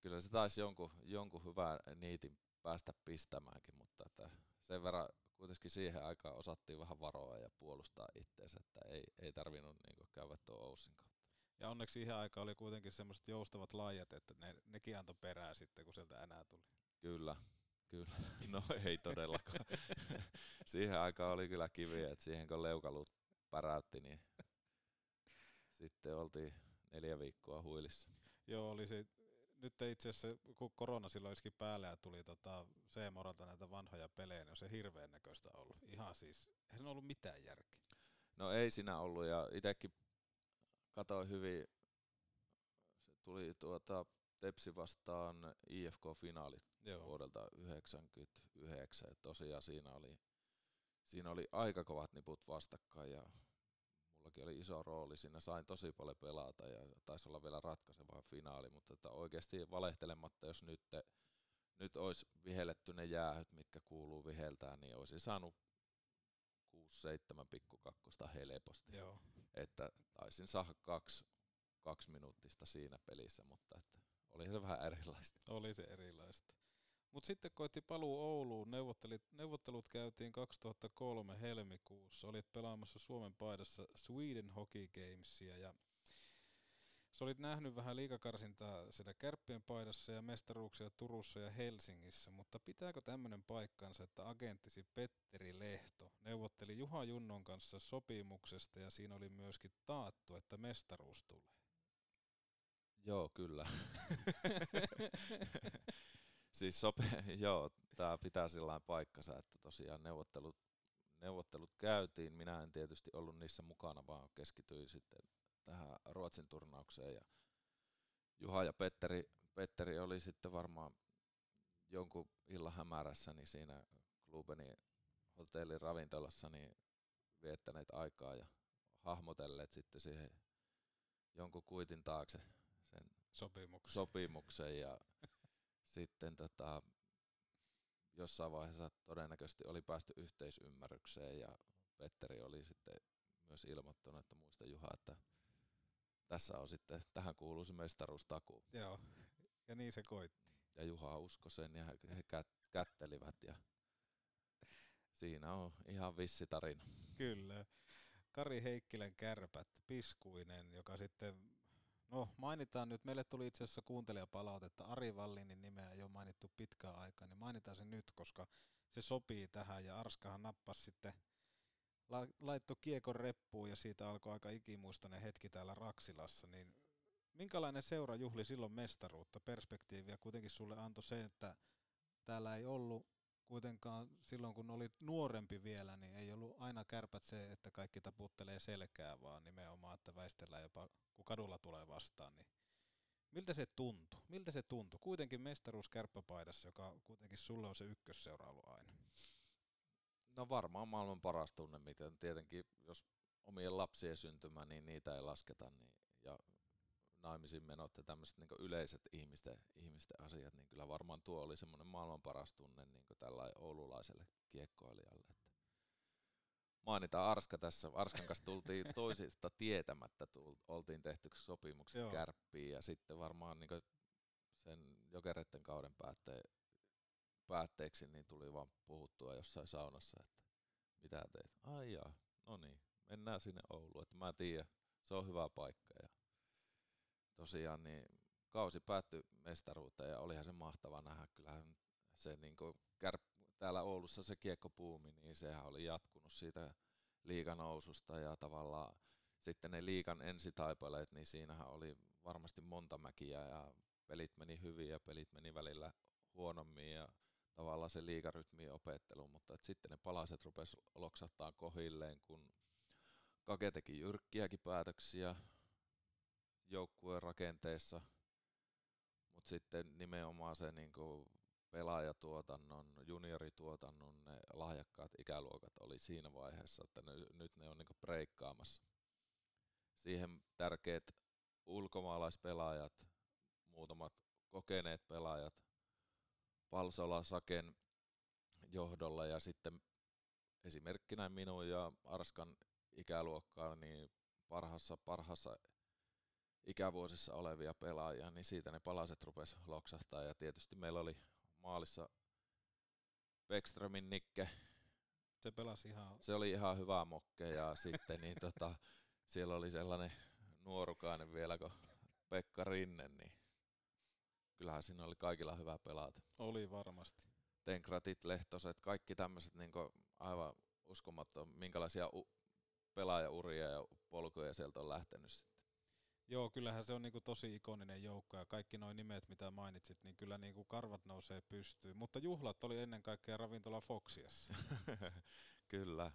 kyllä se taisi jonkun hyvän niitin päästä pistämäänkin, mutta että sen verran kuitenkin siihen aikaan osattiin vähän varoa ja puolustaa itseänsä, että ei tarvinnut niinku käydä tuon Oussin kautta. Ja onneksi ihan aikaa oli kuitenkin semmoiset joustavat lajat, että nekin antoi perää sitten, kun sieltä Enää tuli. Kyllä. No ei todellakaan. Siihen aikaan oli kyllä kiviä, että siihen kun leukaluut päräytti, niin sitten oltiin 4 viikkoa huilissa. Joo, oli se. Nyt itse asiassa, kun korona silloin iski päälle ja tuli C-moralta näitä vanhoja pelejä, niin on se hirveän näköistä ollut. Ihan siis, eihän siinä ollut mitään järkeä. No ei siinä ollut, ja itsekin katoin hyvin, se tuli Tepsi vastaan IFK-finaalit vuodelta 1999, ja tosiaan siinä oli aika kovat niput vastakkain, ja mullakin oli iso rooli, siinä sain tosi paljon pelata, ja taisi olla vielä ratkaiseva finaali, mutta että oikeasti valehtelematta, jos nyt olisi vihelletty ne jäähyt, mitkä kuuluu viheltään, niin olisi saanut 6-7 pikkukakkosta helposti. Joo. Että taisin saada 2 minuuttista siinä pelissä, mutta että olihan se vähän erilaista. Oli se erilaista. Mutta sitten koitti paluu Ouluun, neuvottelut käytiin 2003 helmikuussa, olit pelaamassa Suomen paidassa Sweden Hockey Gamesia ja sä olit nähnyt vähän liigakarsintaa siellä Kärppien paidassa ja mestaruuksia Turussa ja Helsingissä, mutta pitääkö tämmöinen paikkansa, että agenttisi Petteri Lehto neuvotteli Juha Junnon kanssa sopimuksesta ja siinä oli myöskin taattu, että mestaruus tulee? Joo, kyllä. Siis joo, tämä pitää sillain paikkansa, että tosiaan neuvottelut käytiin. Minä en tietysti ollut niissä mukana, vaan keskityin sitten tähän Ruotsin turnaukseen ja Juha ja Petteri oli sitten varmaan jonkun illan hämärässä niin siinä klubeni hotellin ravintolassa niin viettäneet aikaa ja hahmotelleet sitten siihen jonkun kuitin taakse sen sopimuksen ja sitten jossain vaiheessa todennäköisesti oli päästy yhteisymmärrykseen ja Petteri oli sitten myös ilmoittanut, että muista Juha, että tässä on sitten, tähän kuuluu se mestaruustakuu. Joo, ja niin se koitti. Ja Juha uskoi sen ja he kättelivät ja siinä on ihan vissi tarina. Kyllä. Kari Heikkilän Kärpät, Piskuinen, joka sitten, no mainitaan nyt, meille tuli itse asiassa kuuntelijapalautetta, Ari Vallinin nimeä ei ole mainittu pitkään aikaa, niin mainitaan se nyt, koska se sopii tähän ja Arskahan nappasi sitten, laittoi kiekon reppuun ja siitä alkoi aika ikimuistainen hetki täällä Raksilassa, niin minkälainen seura juhli silloin mestaruutta? Perspektiiviä kuitenkin sulle antoi se, että täällä ei ollut kuitenkaan silloin, kun olit nuorempi vielä, niin ei ollut aina Kärpät se, että kaikki taputtelee selkää, vaan nimenomaan, että väistellään jopa, kun kadulla tulee vastaan. Niin miltä se tuntui? Kuitenkin mestaruus kärppäpaidassa, joka kuitenkin sulle on se ykkösseura ollut aina. No varmaan maailman paras tunne, mikä tietenkin, jos omien lapsien syntymä, niin niitä ei lasketa. Niin, ja naimisiin menot ja tämmöiset niin yleiset ihmisten asiat, niin kyllä varmaan tuo oli semmoinen maailman paras tunne niin tällainen oululaiselle kiekkoilijalle. Että mainitaan Arska tässä. Arskan kanssa tultiin toisista tietämättä, oltiin tehty sopimukset Kärppiin ja sitten varmaan niin sen Jokereiden kauden päätteeksi niin tuli vaan puhuttua jossain saunassa, että mitä teet? Ai jaa, no niin, mennään sinne Ouluun, että mä tiedän, se on hyvä paikka. Ja tosiaan niin kausi päättyi mestaruuteen ja olihan se mahtava nähdä. Kyllähän se niin kuin täällä Oulussa se kiekkobuumi, niin sehän oli jatkunut siitä liiganoususta ja tavallaan sitten ne liigan ensitaipaleet, niin siinähän oli varmasti monta mäkiä ja pelit meni hyvin ja pelit meni välillä huonommin ja tavallaan se liigarytmiin opettelu, mutta sitten ne palaset rupesi loksahtaa kohilleen, kun Kake teki jyrkkiäkin päätöksiä joukkueen rakenteessa, mutta sitten nimenomaan se niinku pelaajatuotannon, juniorituotannon, ne lahjakkaat ikäluokat oli siinä vaiheessa, että nyt ne on niinku breikkaamassa. Siihen tärkeät ulkomaalaispelaajat, muutamat kokeneet pelaajat, Palsola Saken johdolla ja sitten esimerkkinä minun ja Arskan ikäluokkaan niin parhassa ikävuosissa olevia pelaajia, niin siitä ne palaset rupesi loksahtaa ja tietysti meillä oli maalissa Beckströmin Nikke. Se pelasi ihan. Se oli ihan hyvä mokke ja sitten niin siellä oli sellainen nuorukainen vielä kuin Pekka Rinne, niin kyllähän siinä oli kaikilla hyvä pelata. Oli varmasti. Tenkratit, Lehtoset, kaikki tämmöiset niin aivan uskomattomat, minkälaisia pelaajauria ja polkuja sieltä on lähtenyt sitten. Joo, kyllähän se on niin tosi ikoninen joukko ja kaikki nuo nimet, mitä mainitsit, niin kyllä niin karvat nousee pystyyn. Mutta juhlat oli ennen kaikkea ravintola Foxiassa. Kyllä.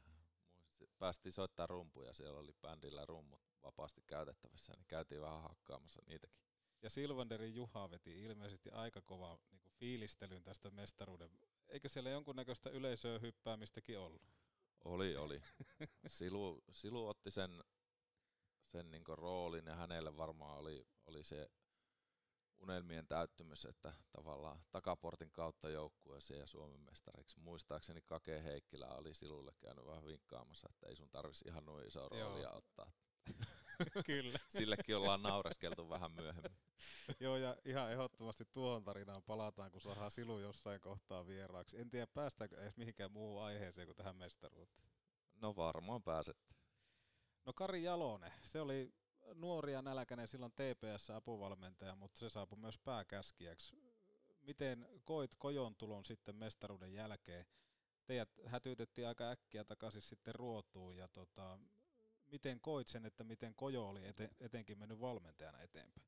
Päästiin soittaa rumpuja, siellä oli bändillä rummut vapaasti käytettävissä, niin käytiin vähän hakkaamassa niitäkin. Ja Silvanderin Juha veti ilmeisesti aika kovaa niin fiilistelyyn tästä mestaruuden. Eikö siellä jonkunnäköistä yleisöä hyppäämistäkin ollut? Oli. Silu otti sen niin roolin ja hänelle varmaan oli se unelmien täyttymys, että tavallaan takaportin kautta joukkueeseen ja Suomen mestariksi. Muistaakseni Kake Heikkilä oli Silulle käynyt vähän vinkkaamassa, että ei sun tarvitsisi ihan noin isoa roolia ottaa. Kyllä. Sillekin ollaan naureskeltu vähän myöhemmin. Joo, ja ihan ehdottomasti tuohon tarinaan palataan, kun saadaan Silu jossain kohtaa vieraaksi. En tiedä, päästäänkö edes mihinkään muuhun aiheeseen kuin tähän mestaruuteen. No varmaan pääsette. No Kari Jalonen, se oli nuori ja nälkäinen silloin TPS-apuvalmentaja, mutta se saapui myös pääkäskijäksi. Miten koit Kojon tulon sitten mestaruuden jälkeen? Teidät hätyytettiin aika äkkiä takaisin sitten Ruotuun ja miten koit sen, että miten Kojo oli etenkin mennyt valmentajana eteenpäin?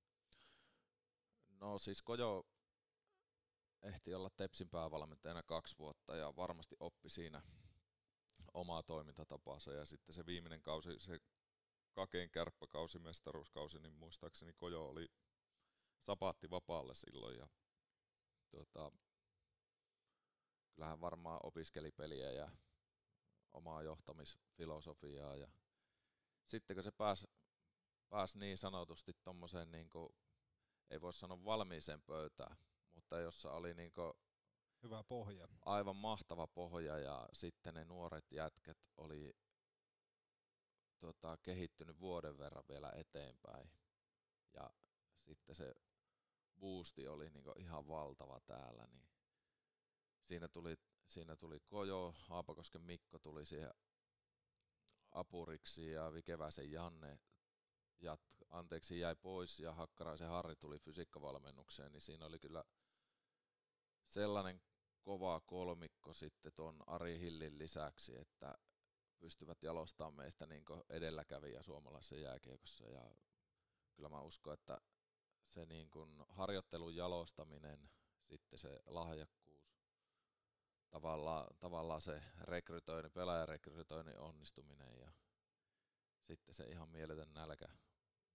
No siis Kojo ehti olla Tepsin päävalmentajana 2 vuotta ja varmasti oppi siinä omaa toimintatapaansa. Ja sitten se viimeinen kausi, se Kakeen kärppäkausi, mestaruuskausi, niin muistaakseni Kojo oli sapahti vapaalle silloin. Ja kyllähän varmaan opiskeli peliä ja omaa johtamisfilosofiaa. Ja sitten kun se pääsi niin sanotusti tommoseen, niin kuin, ei voi sanoa valmiiseen pöytään, mutta jossa oli niin kuin hyvä pohja. Aivan mahtava pohja, ja sitten ne nuoret jätket oli kehittynyt vuoden verran vielä eteenpäin. Ja sitten se boosti oli niin kuin ihan valtava täällä. Niin siinä tuli Kojo, Haapakosken Mikko tuli siihen apuriksi ja Vikeväisen Janne jäi pois ja Hakkaraisen Harri tuli fysiikkavalmennukseen, niin siinä oli kyllä sellainen kova kolmikko sitten tuon Ari Hillin lisäksi, että pystyvät jalostamaan meistä niin kuin edelläkävijä suomalaisessa jääkiekossa. Ja kyllä mä uskon, että se niin kuin harjoittelun jalostaminen, sitten se lahjakkuus, tavallaan se pelaajarekrytoinnin onnistuminen ja sitten se ihan mieletön nälkä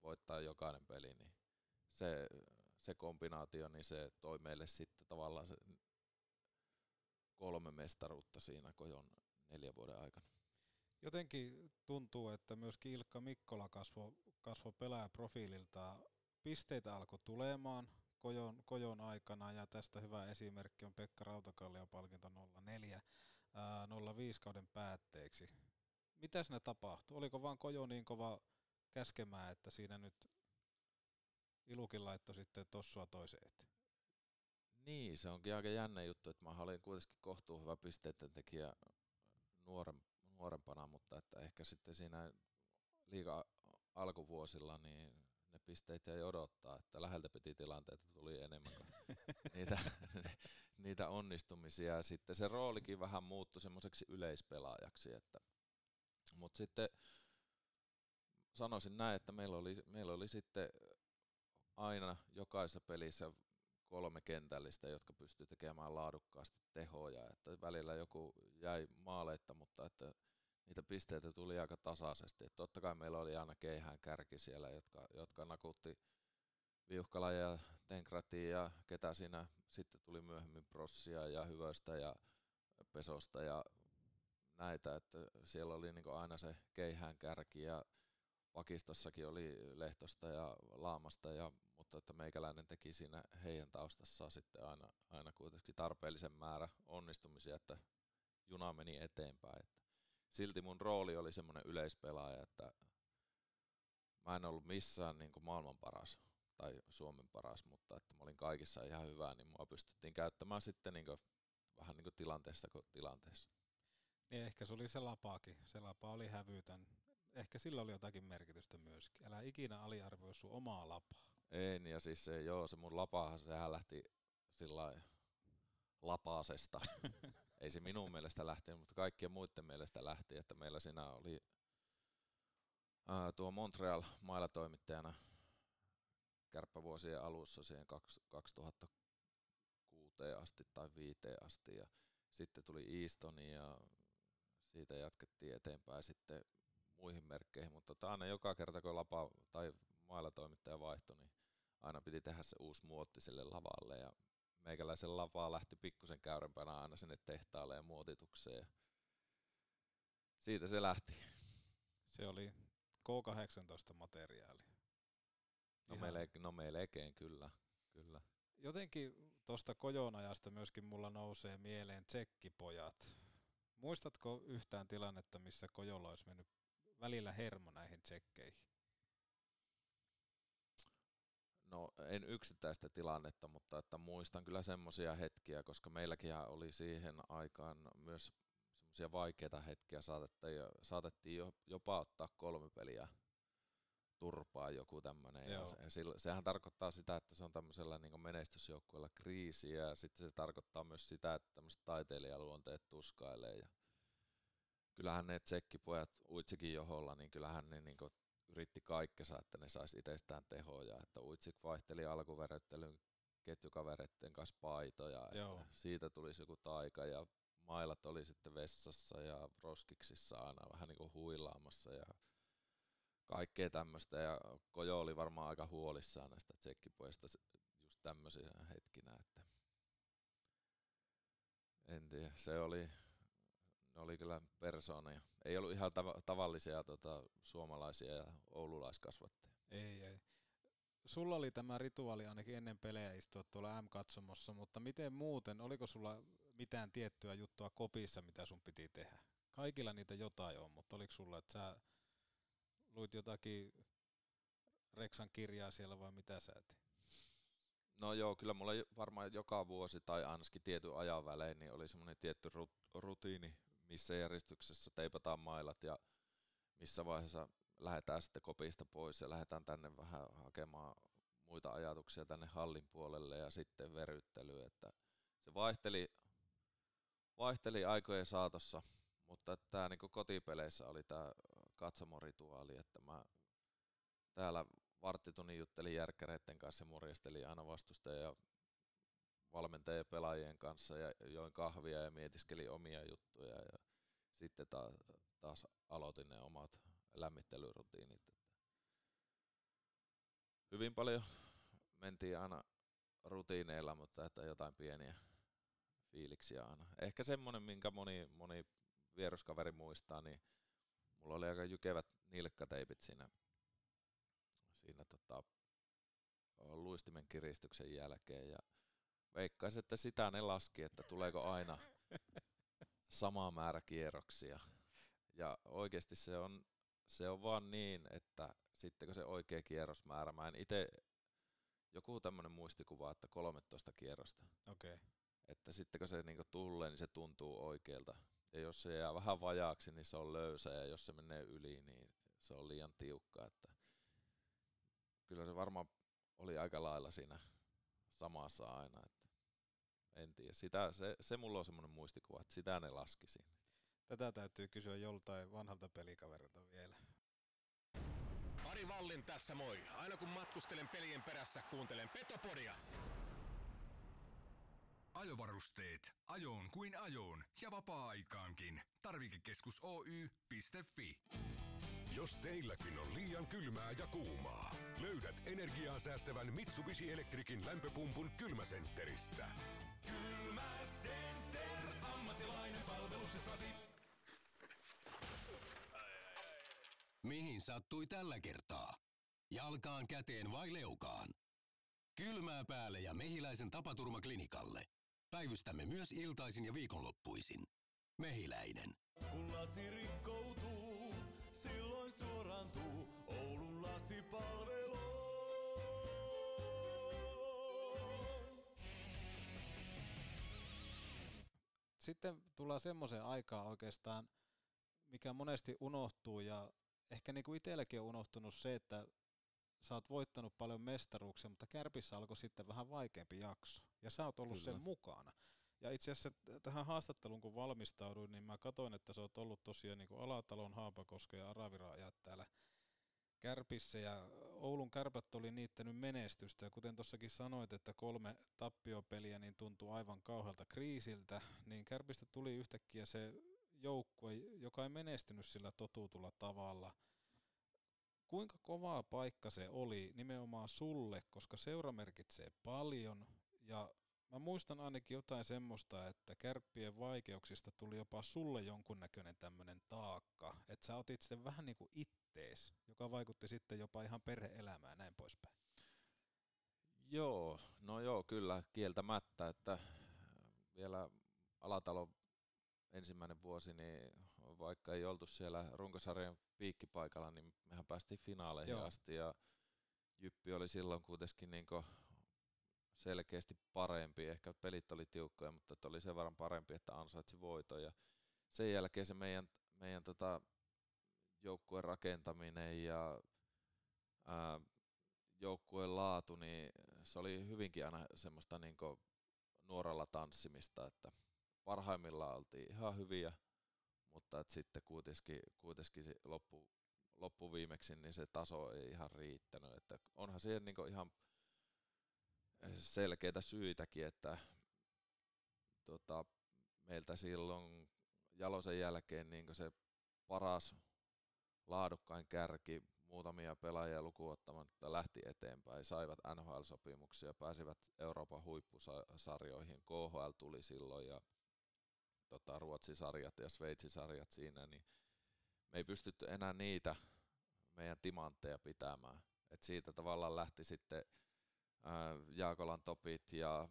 voittaa jokainen peli, niin se kombinaatio, niin se toi meille sitten tavallaan se 3 mestaruutta siinä Kojon 4 vuoden aikana. Jotenkin tuntuu, että myöskin Ilkka Mikkola kasvoi pelaajaprofiililtaan. Pisteitä alkoi tulemaan Kojon aikana, ja tästä hyvä esimerkki on Pekka Rautakallio-palkinto 04, 05 kauden päätteeksi. Mitä siinä tapahtui? Oliko vaan Kojo niin kova käskemään, että siinä nyt Ilukin laittoi sitten tossua toiseen eteen? Niin, se onkin aika jännä juttu, että mä olin kuitenkin kohtuun hyvä pisteiden tekijä nuorempana, mutta että ehkä sitten siinä liiga alkuvuosilla niin ne pisteet jäi odottaa, että läheltä piti tilanteita tuli enemmän kuin niitä onnistumisia, ja sitten se roolikin vähän muuttui semmoiseksi yleispelaajaksi, että mutta sitten sanoisin näin, että meillä oli sitten aina jokaisessa pelissä 3 kentällistä, jotka pystyy tekemään laadukkaasti tehoja. Että välillä joku jäi maaleitta, mutta että niitä pisteitä tuli aika tasaisesti. Että totta kai meillä oli aina keihään kärki siellä, jotka nakutti Viuhkala ja Tenkratia ja ketä siinä sitten tuli myöhemmin Prossia ja Hyvöstä ja Pesosta ja näitä, että siellä oli niin aina se keihään kärki, ja pakistossakin oli Lehtosta ja Laamasta, mutta että meikäläinen teki siinä heidän taustassaan sitten aina kuitenkin tarpeellisen määrä onnistumisia, että juna meni eteenpäin. Että silti mun rooli oli semmoinen yleispelaaja, että mä en ollut missään niin maailman paras tai Suomen paras, mutta että mä olin kaikissa ihan hyvää, niin mua pystyttiin käyttämään sitten niin vähän niin tilanteessa kuin tilanteessa. Niin ehkä se oli se Lapaakin. Se Lapa oli hävytön. Ehkä sillä oli jotakin merkitystä myöskin. Älä ikinä aliarvioi sun omaa Lapaa. Ei, niin ja siis se mun Lapaahan, sehän lähti sillä Lapaasesta. Ei se minun mielestä lähti, mutta kaikkien muiden mielestä lähti. Että meillä siinä oli tuo Montreal mailatoimittajana kärppävuosien alussa siihen 2006 asti tai 2005 asti. Ja sitten tuli Eastoni ja siitä jatkettiin eteenpäin sitten muihin merkkeihin, mutta aina joka kerta kun Lapa tai mailatoimittaja vaihtui, niin aina piti tehdä se uusi muotti sille lavalle, ja meikäläisen Lapa lähti pikkusen käyrempänä aina sinne tehtaalle ja muotitukseen, ja siitä se lähti. Se oli K18 materiaali. No melkein, kyllä. Jotenkin tuosta Kojon ajasta myöskin mulla nousee mieleen tsekkipojat. Muistatko yhtään tilannetta, missä Kojolla olisi mennyt välillä hermo näihin tsekkeihin? No en yksittäistä tilannetta, mutta että muistan kyllä semmoisia hetkiä, koska meilläkin oli siihen aikaan myös semmoisia vaikeita hetkiä. Saatettiin jopa ottaa 3 peliä turpaa joku tämmöinen. Sehän tarkoittaa sitä, että se on tämmöisellä niin menestysjoukkueella kriisiä, ja sitten se tarkoittaa myös sitä, että tämmöiset taiteilijaluonteet tuskailee. Ja kyllähän ne tsekkipojat Utsikin joholla, niin kyllähän ne niin yritti kaikkensa, että ne saisi itsestään tehoja. Että Uitsik vaihteli alkuveröttelyn ketjukavereiden kanssa paitoja. Että siitä tulisi joku taika, ja mailat oli sitten vessassa ja roskiksissa aina vähän niin kuin huilaamassa ja kaikkea tämmöistä, ja Kojo oli varmaan aika huolissaan näistä tsekkipojista just tämmöisenä hetkinä, että En tiedä, ne oli kyllä persoonia. Ei ollut ihan tavallisia suomalaisia ja oululaiskasvattajia. Ei. Sulla oli tämä rituaali ainakin ennen pelejä istua tuolla M-katsomossa, mutta miten muuten, oliko sulla mitään tiettyä juttua kopissa, mitä sun piti tehdä? Kaikilla niitä jotain on, mutta oliko sulla, että sä luit jotakin Reksan kirjaa siellä vai mitä sä et? No joo, kyllä mulla varmaan joka vuosi tai ainakin tietyn ajan välein niin oli semmoinen tietty rutiini, missä järjestyksessä teipataan mailat ja missä vaiheessa lähdetään sitten kopista pois ja lähdetään tänne vähän hakemaan muita ajatuksia tänne hallin puolelle ja sitten veryttelyyn. Että se vaihteli aikojen saatossa, mutta tämä niin kotipeleissä oli tämä katsomorituaali, että mä täällä varttitunnin juttelin järkkäreiden kanssa ja morjestelin aina vastustajia ja valmentajien ja pelaajien kanssa ja join kahvia ja mietiskelin omia juttuja ja sitten taas aloitin ne omat lämmittelyrutiinit. Hyvin paljon mentiin aina rutiineilla, mutta että jotain pieniä fiiliksiä aina. Ehkä semmoinen, minkä moni vieruskaveri muistaa, niin mulla oli aika jykevät nilkkateipit siinä luistimen kiristyksen jälkeen ja veikkaisin, että sitä ne laski, että tuleeko aina sama määrä kierroksia. Ja oikeasti se on vaan niin, että sittenkö se oikea kierrosmäärä, mä en itse, joku tämmöinen muistikuva, että 13 kierrosta. Okay. Että sittenkö se niinku tulee, niin se tuntuu oikealta. Ja jos se jää vähän vajaaksi, niin se on löysä ja jos se menee yli, niin se on liian tiukka. Että kyllä se varmaan oli aika lailla siinä samassa aina. Että en tiedä, se mulla on semmoinen muistikuva, että sitä ne laski siinä. Tätä täytyy kysyä joltain vanhalta pelikaverilta vielä. Ari Vallin tässä moi. Aina kun matkustelen pelien perässä, kuuntelen Petopodia. Ajovarusteet. Ajoon kuin ajoon ja vapaa-aikaankin. Tarvikekeskus Oy.fi. Jos teilläkin on liian kylmää ja kuumaa, löydät energiaa säästävän Mitsubishi Electricin lämpöpumpun Kylmäsentteristä. Kylmäsentteri, ammattilainen palveluksessasi. Mihin sattui tällä kertaa? Jalkaan, käteen vai leukaan? Kylmää päälle ja Mehiläisen tapaturmaklinikalle. Päivystämme myös iltaisin ja viikonloppuisin. Mehiläinen. Kun lasi rikkoutuu, silloin suorantuu Oulun lasipalvelu. Sitten tullaan semmoiseen aikaan oikeastaan, mikä monesti unohtuu ja ehkä niin kuin itselläkin on unohtunut se, että sä oot voittanut paljon mestaruuksia, mutta Kärpissä alkoi sitten vähän vaikeampi jakso ja sä oot ollut sen mukana. Ja itse asiassa tähän haastatteluun kun valmistauduin, niin mä katsoin, että sä oot ollut tosiaan niin kuin Alatalon, Haapakoske ja Aravira-ajat täällä Kärpissä ja Oulun Kärpät oli niittänyt menestystä ja kuten tuossakin sanoit, että 3 tappiopeliä niin tuntui aivan kauhealta kriisiltä, niin Kärpistä tuli yhtäkkiä se joukkue, joka ei menestynyt sillä totutulla tavalla. Kuinka kovaa paikka se oli nimenomaan sulle, koska seura merkitsee paljon ja mä muistan ainakin jotain semmoista, että Kärppien vaikeuksista tuli jopa sulle jonkunnäköinen tämmöinen taakka, että sä otit sitten vähän niin kuin ittees, joka vaikutti sitten jopa ihan perhe-elämään ja näin poispäin. Joo, no joo, kyllä kieltämättä, että vielä Alatalon ensimmäinen vuosi, niin vaikka ei oltu siellä runkosarjan piikkipaikalla, niin mehän päästiin finaaleihin asti ja Jyppi oli silloin kuitenkin niinku selkeästi parempi, ehkä pelit oli tiukkoja, mutta oli sen verran parempi, että ansaitsi voiton ja sen jälkeen se meidän joukkueen rakentaminen ja joukkueen laatu, niin se oli hyvinkin aina semmoista niinku nuoralla tanssimista, että parhaimmillaan oltiin ihan hyviä, mutta sitten kuitenkin loppuviimeksi niin se taso ei ihan riittänyt. Että onhan siihen niinku ihan selkeitä syitäkin, että meiltä silloin Jalosen jälkeen niinku se paras laadukkain kärki muutamia pelaajia lukuun ottamatta lähti eteenpäin, saivat NHL-sopimuksia, pääsivät Euroopan huippusarjoihin, KHL tuli silloin ja Ruotsisarjat ja Sveitsisarjat siinä, niin me ei pystytty enää niitä meidän timantteja pitämään. Et siitä tavallaan lähti sitten Jaakolan Topit ja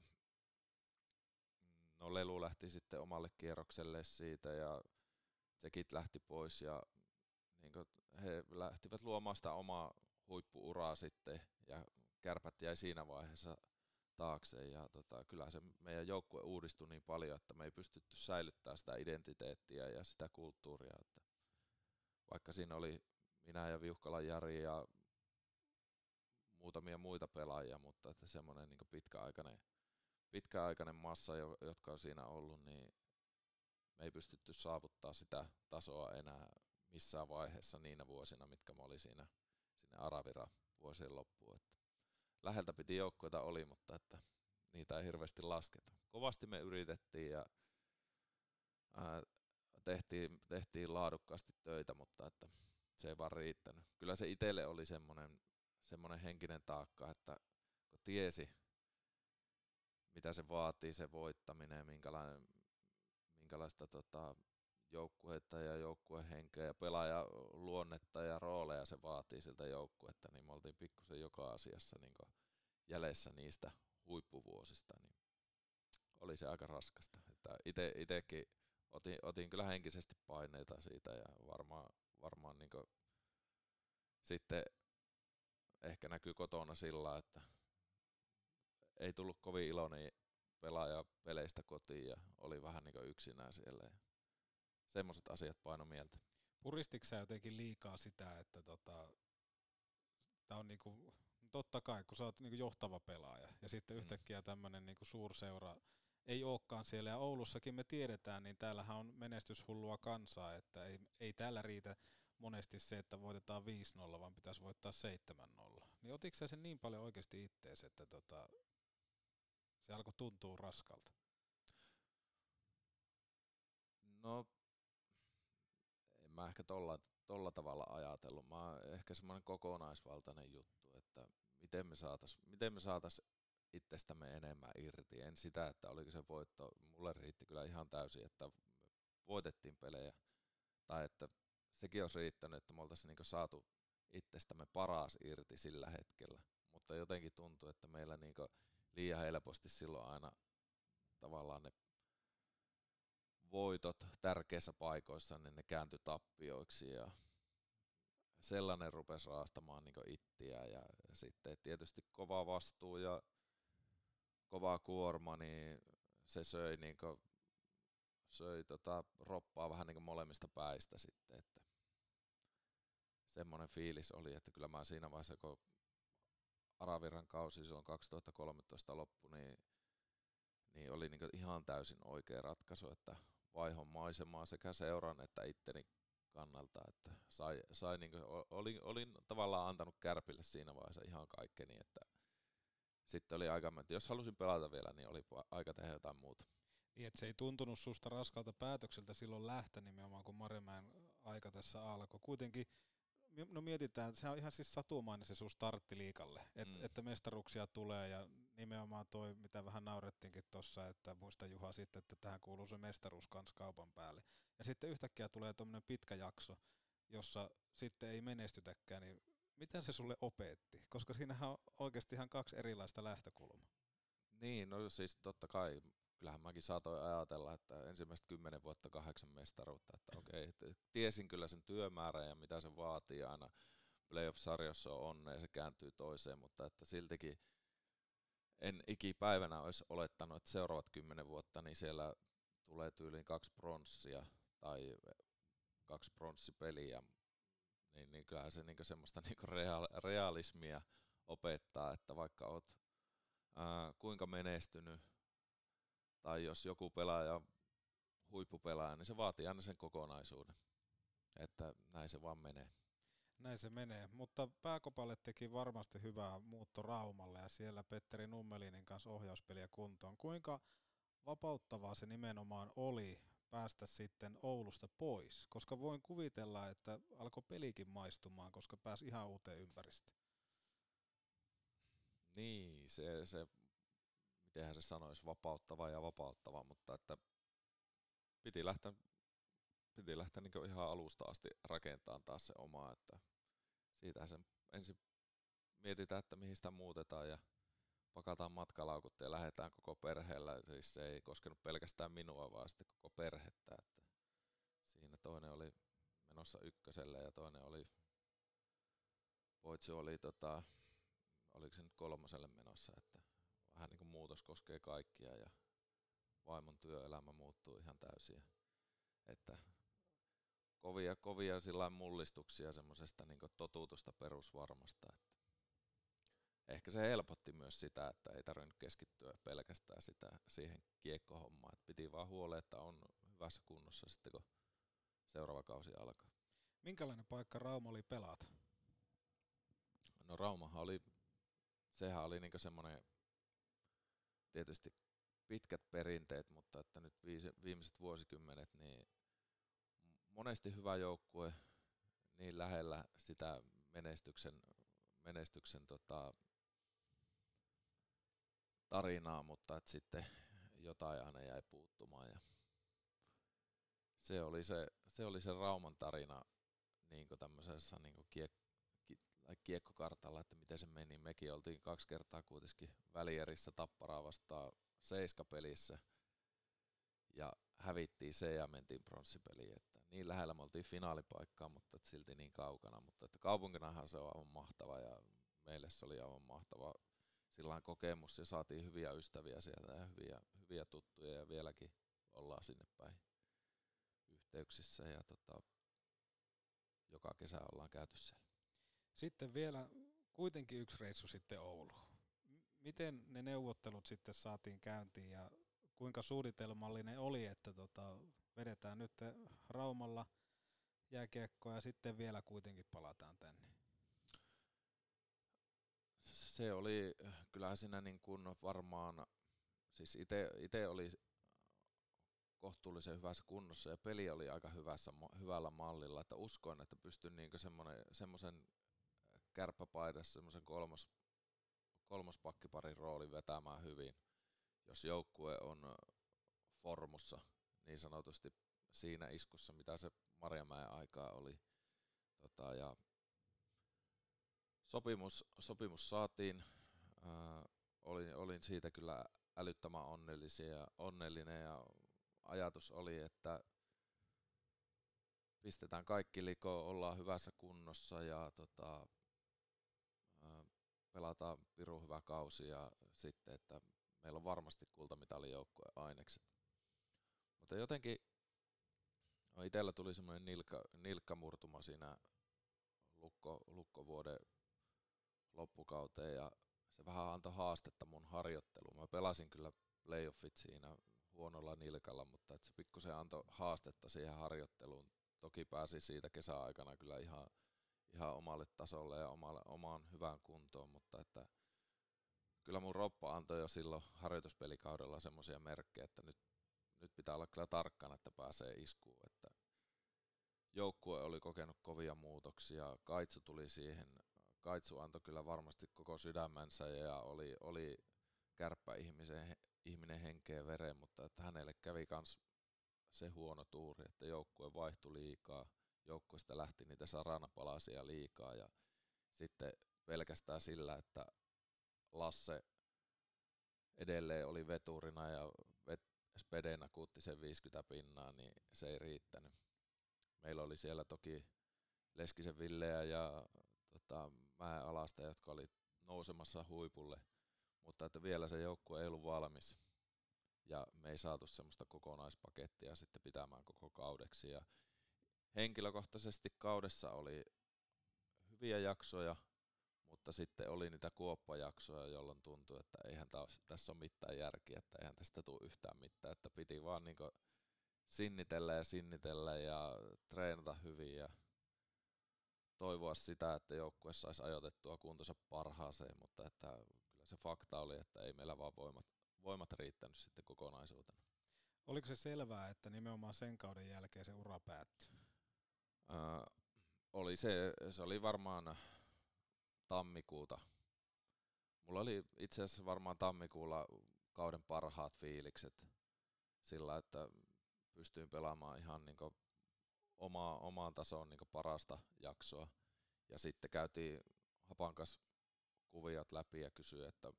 Lelu lähti sitten omalle kierrokselle siitä ja Tsekit lähti pois ja niin he lähtivät luomaan sitä omaa huippuuraa sitten ja Kärpät jäi siinä vaiheessa taakse ja kyllä se meidän joukkue uudistui niin paljon, että me ei pystytty säilyttämään sitä identiteettiä ja sitä kulttuuria, että vaikka siinä oli minä ja Viuhkolan Jari ja muutamia muita pelaajia, mutta että semmoinen niin pitkäaikainen massa, jotka on siinä ollut, niin me ei pystytty saavuttaa sitä tasoa enää missään vaiheessa niinä vuosina, mitkä mä olin siinä Aravira vuosien loppuun. Että läheltä piti joukkoita oli, mutta että niitä ei hirveästi lasketa. Kovasti me yritettiin ja tehtiin laadukkaasti töitä, mutta että se ei vaan riittänyt. Kyllä se itselle oli semmoinen henkinen taakka, että kun tiesi, mitä se vaatii, se voittaminen, minkälaista joukkuetta ja joukkuehenkeä ja pelaajan luonnetta ja rooleja se vaatii siltä joukkuetta, niin me oltiin pikkusen joka asiassa niin jäljessä niistä huippuvuosista, niin oli se aika raskasta. Itsekin otin kyllä henkisesti paineita siitä ja varmaan niin sitten ehkä näkyy kotona sillä, että ei tullut kovin iloinen pelaaja peleistä kotiin ja oli vähän niin yksinään siellä ja semmoiset asiat paino mieltä. Puristitko sä jotenkin liikaa sitä, että tää on niinku, totta kai kun sä oot niinku johtava pelaaja ja sitten yhtäkkiä tämmönen niinku suurseura ei olekaan siellä ja Oulussakin me tiedetään, niin täällähän on menestyshullua kansaa, että ei täällä riitä monesti se, että voitetaan 5-0, vaan pitäisi voittaa 7-0. Niin otitko sä sen niin paljon oikeasti ittees, että se alkoi tuntua raskalta? No, en mä ehkä tolla tavalla ajatellut. Mä oon ehkä semmoinen kokonaisvaltainen juttu, että miten me saatais itsestämme enemmän irti. En sitä, että oliko se voitto. Mulle riitti kyllä ihan täysin, että voitettiin pelejä. Tai että sekin olisi riittänyt, että me oltaisiin niin saatu itsestämme paras irti sillä hetkellä. Mutta jotenkin tuntuu, että meillä niin liian helposti silloin aina tavallaan ne voitot tärkeissä paikoissa, niin ne kääntyi tappioiksi ja sellainen rupesi raastamaan niin ittiä ja sitten tietysti kova vastuu ja kova kuorma, niin se söi, niin kuin, roppaa vähän niin molemmista päistä sitten, että semmoinen fiilis oli, että kyllä mä siinä vaiheessa, kun Araviran kausi silloin 2013 loppu, niin oli niin ihan täysin oikea ratkaisu, että vaihon maisemaa sekä seuran että itteni kannalta, että sai niin olin tavallaan antanut Kärpille siinä vaiheessa ihan kaikkeni, että sitten oli aika, että jos halusin pelata vielä, niin oli aika tehdä jotain muuta. Niin, että se ei tuntunut susta raskalta päätökseltä silloin lähteä nimenomaan, kun Marjamäen aika tässä alkoi. Kuitenkin, no mietitään, se on ihan siis satumainen se sun startti liikalle, että mestaruksia tulee ja nimenomaan toi, mitä vähän naurettiinkin tuossa, että muista Juha sitten, että tähän kuuluu se mestaruus kans kaupan päälle. Ja sitten yhtäkkiä tulee tuommoinen pitkä jakso, jossa sitten ei menestytäkään, niin miten se sulle opetti? Koska siinähän on oikeasti ihan kaksi erilaista lähtökulmaa. Niin, no siis totta kai. Kyllähän mäkin saatoin ajatella, että ensimmäistä 10 vuotta 8 mestaruutta, että okei, tiesin kyllä sen työmäärän ja mitä se vaatii aina. Playoff-sarjassa on onnea ja se kääntyy toiseen, mutta että siltikin en ikipäivänä olisi olettanut, että seuraavat 10 vuotta niin siellä tulee tyyliin 2 bronssia tai 2 pronssipeliä, niin kyllähän se niin semmoista niin realismia opettaa, että vaikka olet kuinka menestynyt, tai jos joku pelaaja huippupelaaja, niin se vaatii aina sen kokonaisuuden. Että näin se vaan menee. Näin se menee, mutta Pääkopalle teki varmasti hyvää muutto Raumalle ja siellä Petteri Nummelinin kanssa ohjauspeliä kuntoon. Kuinka vapauttavaa se nimenomaan oli päästä sitten Oulusta pois? Koska voin kuvitella, että alkoi pelikin maistumaan, koska pääsi ihan uuteen ympäristöön. Niin, se mitenhän se sanoisi, vapauttava ja vapauttava, mutta että piti lähteä niin kuin ihan alusta asti rakentamaan taas se omaa, että siitähän sen ensin mietitään, että mihin sitä muutetaan ja pakataan matkalaukut ja lähdetään koko perheellä, siis se ei koskenut pelkästään minua, vaan sitten koko perhettä, että siinä toinen oli menossa ykköselle ja toinen oli, poitsi oli, oliko se nyt kolmoselle menossa, että vähän niin kuin muutos koskee kaikkia ja vaimon työelämä muuttuu ihan täysin, että kovia sillain mullistuksia semmoisesta niin kuin totuutusta perusvarmasta, että ehkä se helpotti myös sitä, että ei tarvinnut keskittyä pelkästään siihen kiekkohommaan. Et piti vaan huolehtia, että on hyvässä kunnossa sitten, kun seuraava kausi alkaa. Minkälainen paikka Rauma oli pelata? No Raumahan oli, sehän oli niinku semmoinen tietysti pitkät perinteet, mutta että nyt viimeiset vuosikymmenet, niin monesti hyvä joukkue niin lähellä sitä menestyksen tarinaa, mutta et sitten jotain aina jäi puuttumaan ja se oli se Rauman tarina niinku tämmöisessä niinku kiekkokartalla, että miten se meni. Mekin oltiin 2 kertaa kuitenkin välierissä Tapparaa vastaan 7-pelissä ja hävittiin se ja mentiin pronssipeliin, että niin lähellä me oltiin finaalipaikkaa, mutta silti niin kaukana, mutta että kaupunkinahan se on aivan mahtava ja meille se oli aivan mahtava sillain kokemus ja saatiin hyviä ystäviä sieltä ja hyviä tuttuja ja vieläkin ollaan sinne päin yhteyksissä ja joka kesä ollaan käyty siellä. Sitten vielä kuitenkin yksi reissu sitten Ouluun. Miten ne neuvottelut sitten saatiin käyntiin ja kuinka suunnitelmallinen oli, että vedetään nyt Raumalla jääkiekkoa ja sitten vielä kuitenkin palataan tänne? Se oli, kyllähän siinä niin kuin varmaan, siis itse oli kohtuullisen hyvässä kunnossa ja peli oli aika hyvällä mallilla, että uskoin, että pystyn niin kuin semmoisen kärppäpaidassa, semmoisen kolmospakkiparin roolin vetämään hyvin, jos joukkue on formussa niin sanotusti siinä iskussa, mitä se Marjamäen aikaa oli. Ja sopimus saatiin, olin siitä kyllä älyttömän onnellinen ja ajatus oli, että pistetään kaikki likoon, ollaan hyvässä kunnossa ja pelataan pirun hyvä kausi ja sitten, että meillä on varmasti kultamitalijoukkueen ainekset. Mutta jotenkin itsellä tuli semmoinen nilkkamurtuma siinä lukkovuoden loppukauteen ja se vähän antoi haastetta mun harjoitteluun. Mä pelasin kyllä playoffit siinä huonolla nilkalla, mutta et se pikkusen antoi haastetta siihen harjoitteluun. Toki pääsi siitä kesäaikana kyllä ihan omalle tasolle ja omaan hyvään kuntoon, mutta että kyllä mun roppa antoi jo silloin harjoituspelikaudella semmoisia merkkejä, että nyt pitää olla kyllä tarkkana, että pääsee iskuun. Että joukkue oli kokenut kovia muutoksia, Kaitsu tuli siihen. Kaitsu antoi kyllä varmasti koko sydämensä ja oli kärppäihminen henkeen vereen, mutta että hänelle kävi myös se huono tuuri, että joukkue vaihtui liikaa, joukkueesta lähti niitä saranapalasia liikaa ja sitten pelkästään sillä, että Lasse edelleen oli veturina ja Spedenä kuutti sen 50 pinnaa, niin se ei riittänyt. Meillä oli siellä toki Leskisen Villeä ja Mäen Alasta, jotka oli nousemassa huipulle, mutta että vielä se joukkue ei ollut valmis. Ja me ei saatu semmoista kokonaispakettia sitten pitämään koko kaudeksi. Ja henkilökohtaisesti kaudessa oli hyviä jaksoja, mutta sitten oli niitä kuoppajaksoja, jolloin tuntui, että eihän tässä ole mitään järkiä, että eihän tästä tule yhtään mitään, että piti vaan niin kuin sinnitellä ja treenata hyvin ja toivoa sitä, että joukkue saisi ajoitettua kuntonsa parhaaseen, mutta että kyllä se fakta oli, että ei meillä vaan voimat riittänyt sitten kokonaisuutena. Oliko se selvää, että nimenomaan sen kauden jälkeen se ura päättyi? Se oli varmaan tammikuuta. Mulla oli itse asiassa varmaan tammikuulla kauden parhaat fiilikset sillä, että pystyin pelaamaan ihan niin kuin omaan tasoon niin kuin parasta jaksoa. Ja sitten käytiin Hapankas kuviot läpi ja kysyi, että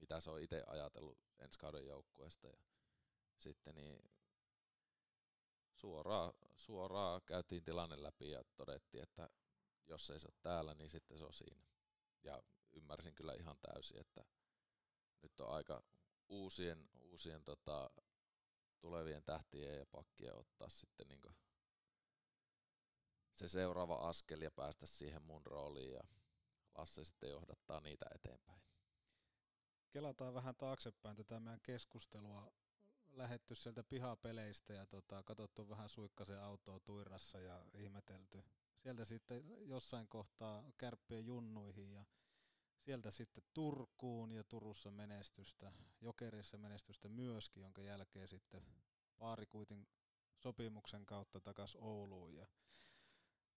mitä se on itse ajatellut ensi kauden joukkueesta. Ja sitten niin suoraan käytiin tilanne läpi ja todettiin, että jos ei se ole täällä, niin sitten se on siinä. Ja ymmärsin kyllä ihan täysin, että nyt on aika uusien tulevien tähtien ja pakkien ottaa sitten niin se seuraava askel ja päästä siihen mun rooliin, ja Lasse sitten johdattaa niitä eteenpäin. Kelataan vähän taaksepäin tätä meidän keskustelua. Lähetty sieltä pihapeleistä ja katsottu vähän Suikkasen autoa Tuirassa ja ihmetelty. Sieltä sitten jossain kohtaa Kärppien junnuihin ja sieltä sitten Turkuun ja Turussa menestystä, Jokerissa menestystä myöskin, jonka jälkeen sitten paarikuitin sopimuksen kautta takaisin Ouluun ja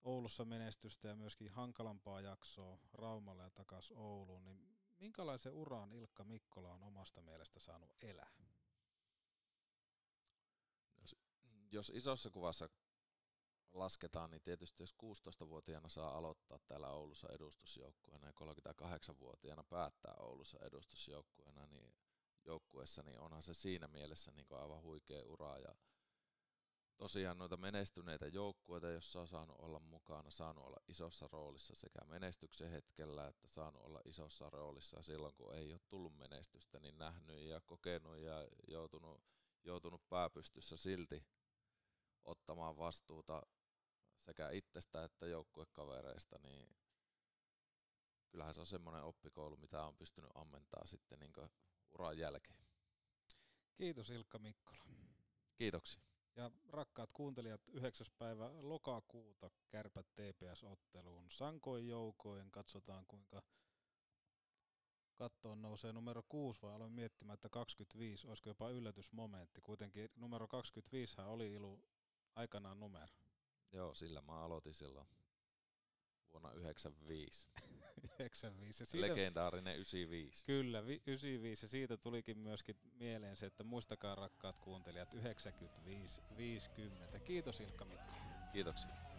Oulussa menestystä ja myöskin hankalampaa jaksoa Raumalla ja takaisin Ouluun. Niin minkälaisen uran Ilkka Mikkola on omasta mielestä saanut elää? Jos isossa kuvassa lasketaan, niin tietysti jos 16-vuotiaana saa aloittaa täällä Oulussa edustusjoukkueena ja 38-vuotiaana päättää Oulussa edustusjoukkueena, niin joukkueessa niin onhan se siinä mielessä niin kuin aivan huikea ura. Ja tosiaan noita menestyneitä joukkueita, joissa on saanut olla mukana, saanut olla isossa roolissa sekä menestyksen hetkellä, että saanut olla isossa roolissa silloin, kun ei ole tullut menestystä, niin nähnyt ja kokenut ja joutunut pääpystyssä silti ottamaan vastuuta sekä itsestä että joukkuekavereista, niin kyllähän se on semmoinen oppikoulu, mitä on pystynyt ammentamaan sitten niin kuin uran jälkeen. Kiitos Ilkka Mikkola. Kiitoksia. Ja rakkaat kuuntelijat, 9. päivä lokakuuta Kärpät TPS-otteluun sankoin joukoin. Katsotaan kuinka kattoon nousee numero 6, vaan aloin miettimään, että 25, olisiko jopa yllätysmomentti. Kuitenkin numero 25 oli Ilu aikanaan numero. Joo, sillä mä aloitin silloin vuonna 95. 95. Siitä, legendaarinen 95. Kyllä, 95. Ja siitä tulikin myöskin mieleen se, että muistakaa rakkaat kuuntelijat, 95-50. Kiitos Ilkka Mikkola. Kiitoksia.